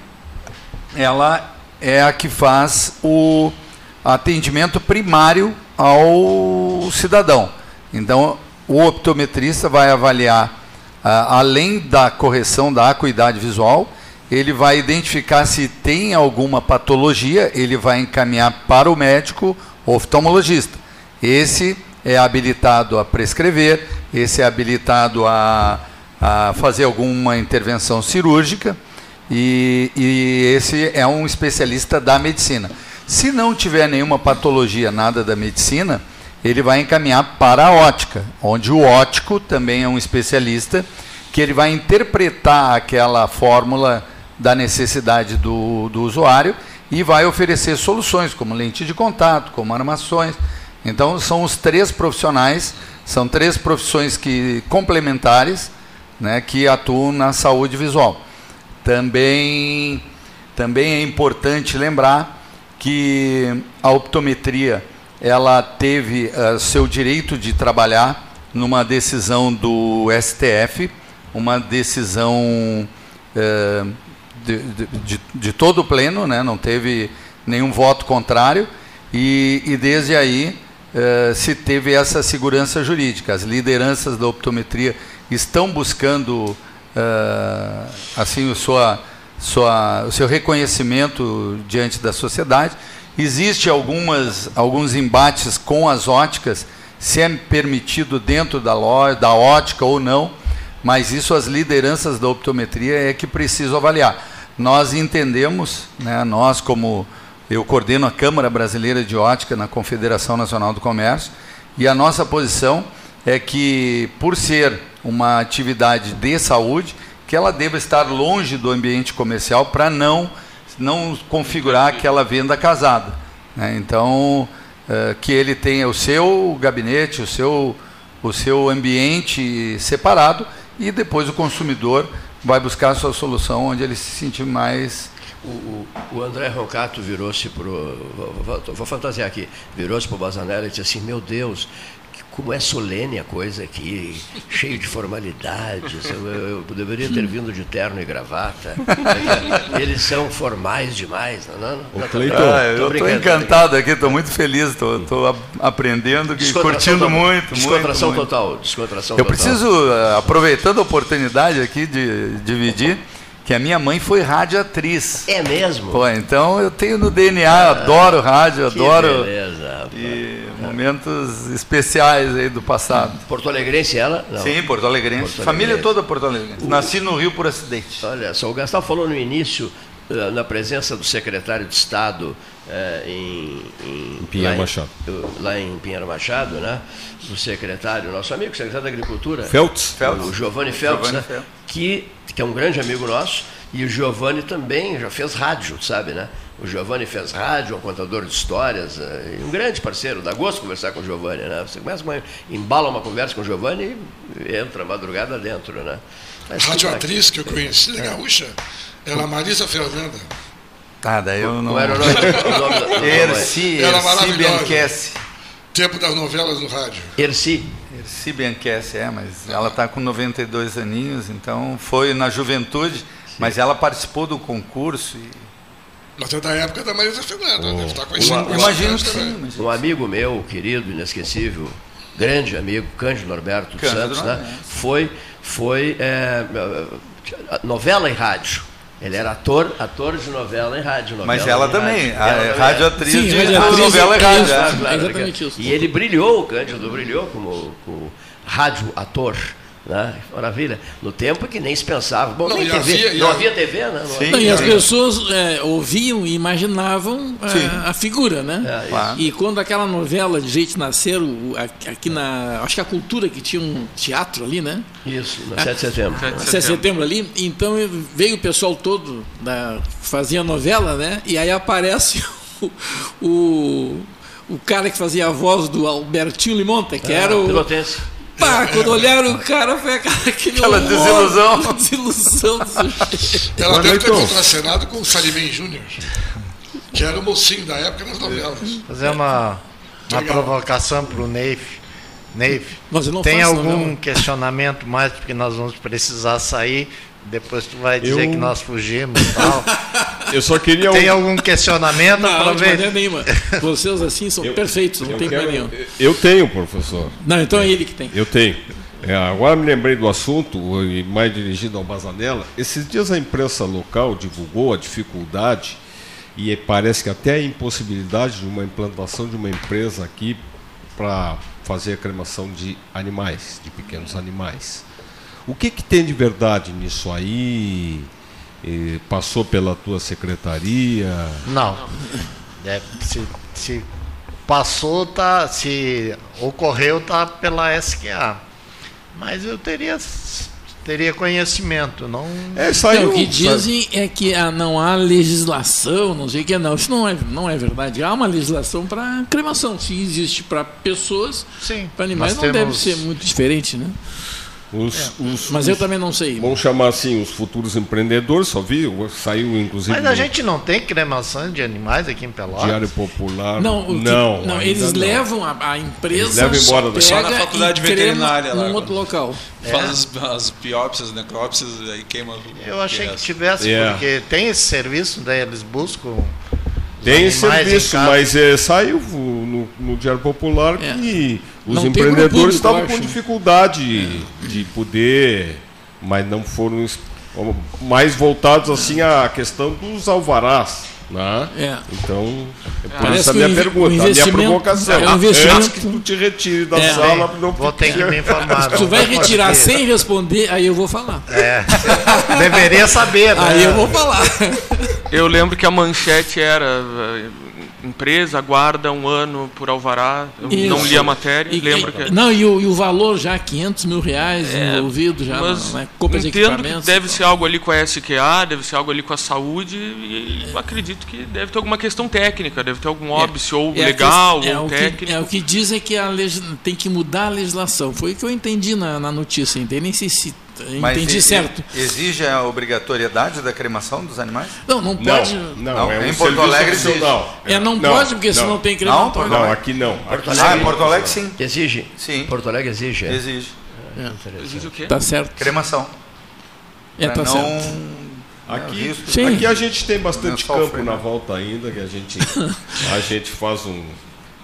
ela é a que faz o atendimento primário ao cidadão. Então, o optometrista vai avaliar, além da correção da acuidade visual, ele vai identificar se tem alguma patologia, ele vai encaminhar para o médico oftalmologista. Esse é habilitado a prescrever, esse é habilitado a fazer alguma intervenção cirúrgica, e esse é um especialista da medicina. Se não tiver nenhuma patologia, nada da medicina, ele vai encaminhar para a ótica, onde o ótico também é um especialista, que ele vai interpretar aquela fórmula da necessidade do usuário e vai oferecer soluções, como lente de contato, como armações. Então, são os três profissionais, são três profissões complementares, né, que atuam na saúde visual. Também é importante lembrar que a optometria ela teve seu direito de trabalhar numa decisão do STF, uma decisão de todo o pleno, né? Não teve nenhum voto contrário, e desde aí se teve essa segurança jurídica. As lideranças da optometria estão buscando assim o seu reconhecimento diante da sociedade. Existem alguns embates com as óticas, se é permitido dentro da loja, da ótica ou não, mas isso as lideranças da optometria é que precisam avaliar. Nós entendemos, né, nós como eu coordeno a Câmara Brasileira de Ótica na Confederação Nacional do Comércio, e a nossa posição é que, por ser uma atividade de saúde, que ela deva estar longe do ambiente comercial para não configurar aquela venda casada, né? Então, que ele tenha o seu gabinete, o seu ambiente separado, e depois o consumidor vai buscar a sua solução onde ele se sentir mais... O André Roncato virou-se para o... Vou fantasiar aqui. Virou-se para o Bazanella e disse assim, meu Deus... Como é solene a coisa aqui, cheio de formalidades. Eu deveria ter vindo de terno e gravata. Eles são formais demais. Não, Cleiton, eu estou encantado aqui, estou muito feliz, estou aprendendo, curtindo muito. Descontração total. Eu preciso, aproveitando a oportunidade aqui de dividir, que a minha mãe foi radioatriz. É mesmo? Pô, então eu tenho no DNA, adoro rádio, adoro... Beleza, e momentos especiais aí do passado. Porto-alegrense ela? Não. Sim, porto-alegrense. Família toda porto-alegrense. Nasci no Rio por acidente. Olha só, o Gastão falou no início, na presença do secretário de Estado em Pinheiro Machado. Lá em Pinheiro Machado, né? Do secretário, nosso amigo, secretário da Agricultura. Feltes. O Giovani Feltes, né? Que é um grande amigo nosso, e o Giovani também já fez rádio, sabe, né? O Giovani fez rádio, é um contador de histórias, um grande parceiro, dá gosto conversar com o Giovani, né? Você começa, embala uma conversa com o Giovani e entra a madrugada dentro, né? Mas, a radioatriz que eu conheci da Gaúcha era Marisa Fernanda. Ah, daí eu não... Como era o nome da Erci Bianchessi. Tempo das novelas no rádio. Erci Bianchessi, mas ela está com 92 aninhos, então foi na juventude, sim. Mas ela participou do concurso e... Mas é da época da Marisa Fernanda, deve estar conhecendo. Imagino que sim. Um amigo meu, querido, inesquecível, grande amigo, Cândido Norberto dos Santos, né? Foi novela e rádio. Ele era ator de novela e rádio. Mas ela também, radioatriz de novela e rádio. Exatamente isso. E ele brilhou, o Cândido brilhou como radioator. Né? Maravilha. No tempo que nem se pensava. Bom, nem TV. Não havia TV, né? Sim, não, e as pessoas ouviam e imaginavam a figura, né? E quando aquela novela de Gente Nasceram, aqui na... Acho que a Cultura, que tinha um teatro ali, né? Isso, na 7 de setembro. 7 de setembro ali. Então veio o pessoal todo, fazia novela, né? E aí aparece o cara que fazia a voz do Albertinho Limonta, que era o... Pá, quando olharam o cara, foi aquela horror, desilusão do sujeito. Ela deve ter contracenado com o Salimem Júnior, que era o mocinho da época nas novelas. Fazer uma provocação para o Neif. Tem algum questionamento mais, porque nós vamos precisar sair, depois tu vai dizer que nós fugimos e tal. Eu só queria... Tem algum questionamento? Não, de maneira nenhuma. Vocês assim são perfeitos, não tem problema nenhum. Eu tenho, professor. Não, então é ele que tem. Eu tenho. Agora me lembrei do assunto, e mais dirigido ao Bazanella. Esses dias a imprensa local divulgou a dificuldade e parece que até a impossibilidade de uma implantação de uma empresa aqui para fazer a cremação de animais, de pequenos animais. O que que tem de verdade nisso aí? Passou pela tua secretaria? Não. Se passou, tá, se ocorreu, tá pela SQA. Mas eu teria conhecimento, não. Saiu, o que dizem é que não há legislação, não sei o que não. Isso não é verdade. Há uma legislação para cremação. Se existe para pessoas, para animais não deve ser muito diferente, né? Mas eu também não sei. Vamos chamar assim os futuros empreendedores, só vi, saiu inclusive. Mas a gente não tem cremação de animais aqui em Pelotas? Diário Popular. Não, eles levam a empresa. Eles levam embora só na faculdade veterinária lá. Num outro local. Faz as biópsias, necrópsias e queima. Eu achei que tivesse, porque tem esse serviço, daí eles buscam. Tem esse serviço, mas saiu no Diário Popular que os empreendedores estavam com dificuldade de poder, mas não foram mais voltados assim à questão dos alvarás. Né? Então, por isso a minha pergunta, a minha provocação. Antes que tu te retire da sala, vou ter que me informar. Se tu vai retirar sem responder, aí eu vou falar. Deveria saber. Né? Aí eu vou falar. Eu lembro que a manchete era... Empresa aguarda um ano por alvará. Eu não li a matéria. E o valor já, R$500 mil envolvido já na compra de equipamentos. Deve ser algo ali com a SQA, deve ser algo ali com a saúde. E acredito que deve ter alguma questão técnica, deve ter algum óbice ou legal ou técnico. O que diz é que tem que mudar a legislação. Foi o que eu entendi na notícia. Nem sei se entendi certo. Exige a obrigatoriedade da cremação dos animais? Não pode. Não, é em Porto Alegre exige. Não pode, porque se não tem crematório. Não, aqui não. Em Porto Alegre sim. Exige? Sim. Porto Alegre exige. Exige. Exige o quê? Tá certo. Cremação. Tá certo. Aqui a gente tem bastante campo na volta ainda, que a gente faz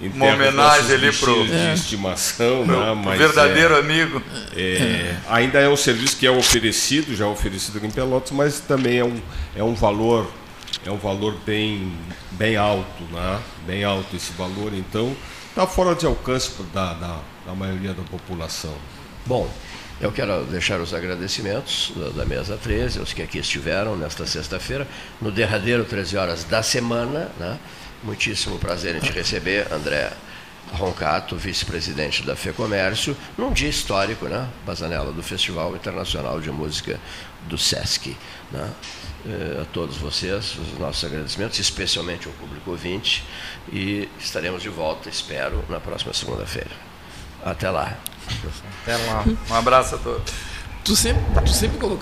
uma homenagem ali para o de estimação, mas verdadeiro amigo. Ainda é um serviço que é oferecido, já oferecido aqui em Pelotas, mas também é um valor bem alto, bem alto esse valor. Então está fora de alcance da maioria da população. Bom, eu quero deixar os agradecimentos da mesa 13, aos que aqui estiveram nesta sexta-feira, no derradeiro 13 horas da semana, Muitíssimo prazer em te receber, André Roncato, vice-presidente da Fecomércio, num dia histórico, Bazanella, do Festival Internacional de Música do Sesc. A todos vocês, os nossos agradecimentos, especialmente ao público ouvinte, e estaremos de volta, espero, na próxima segunda-feira. Até lá. Um abraço a todos. Tu sempre colocando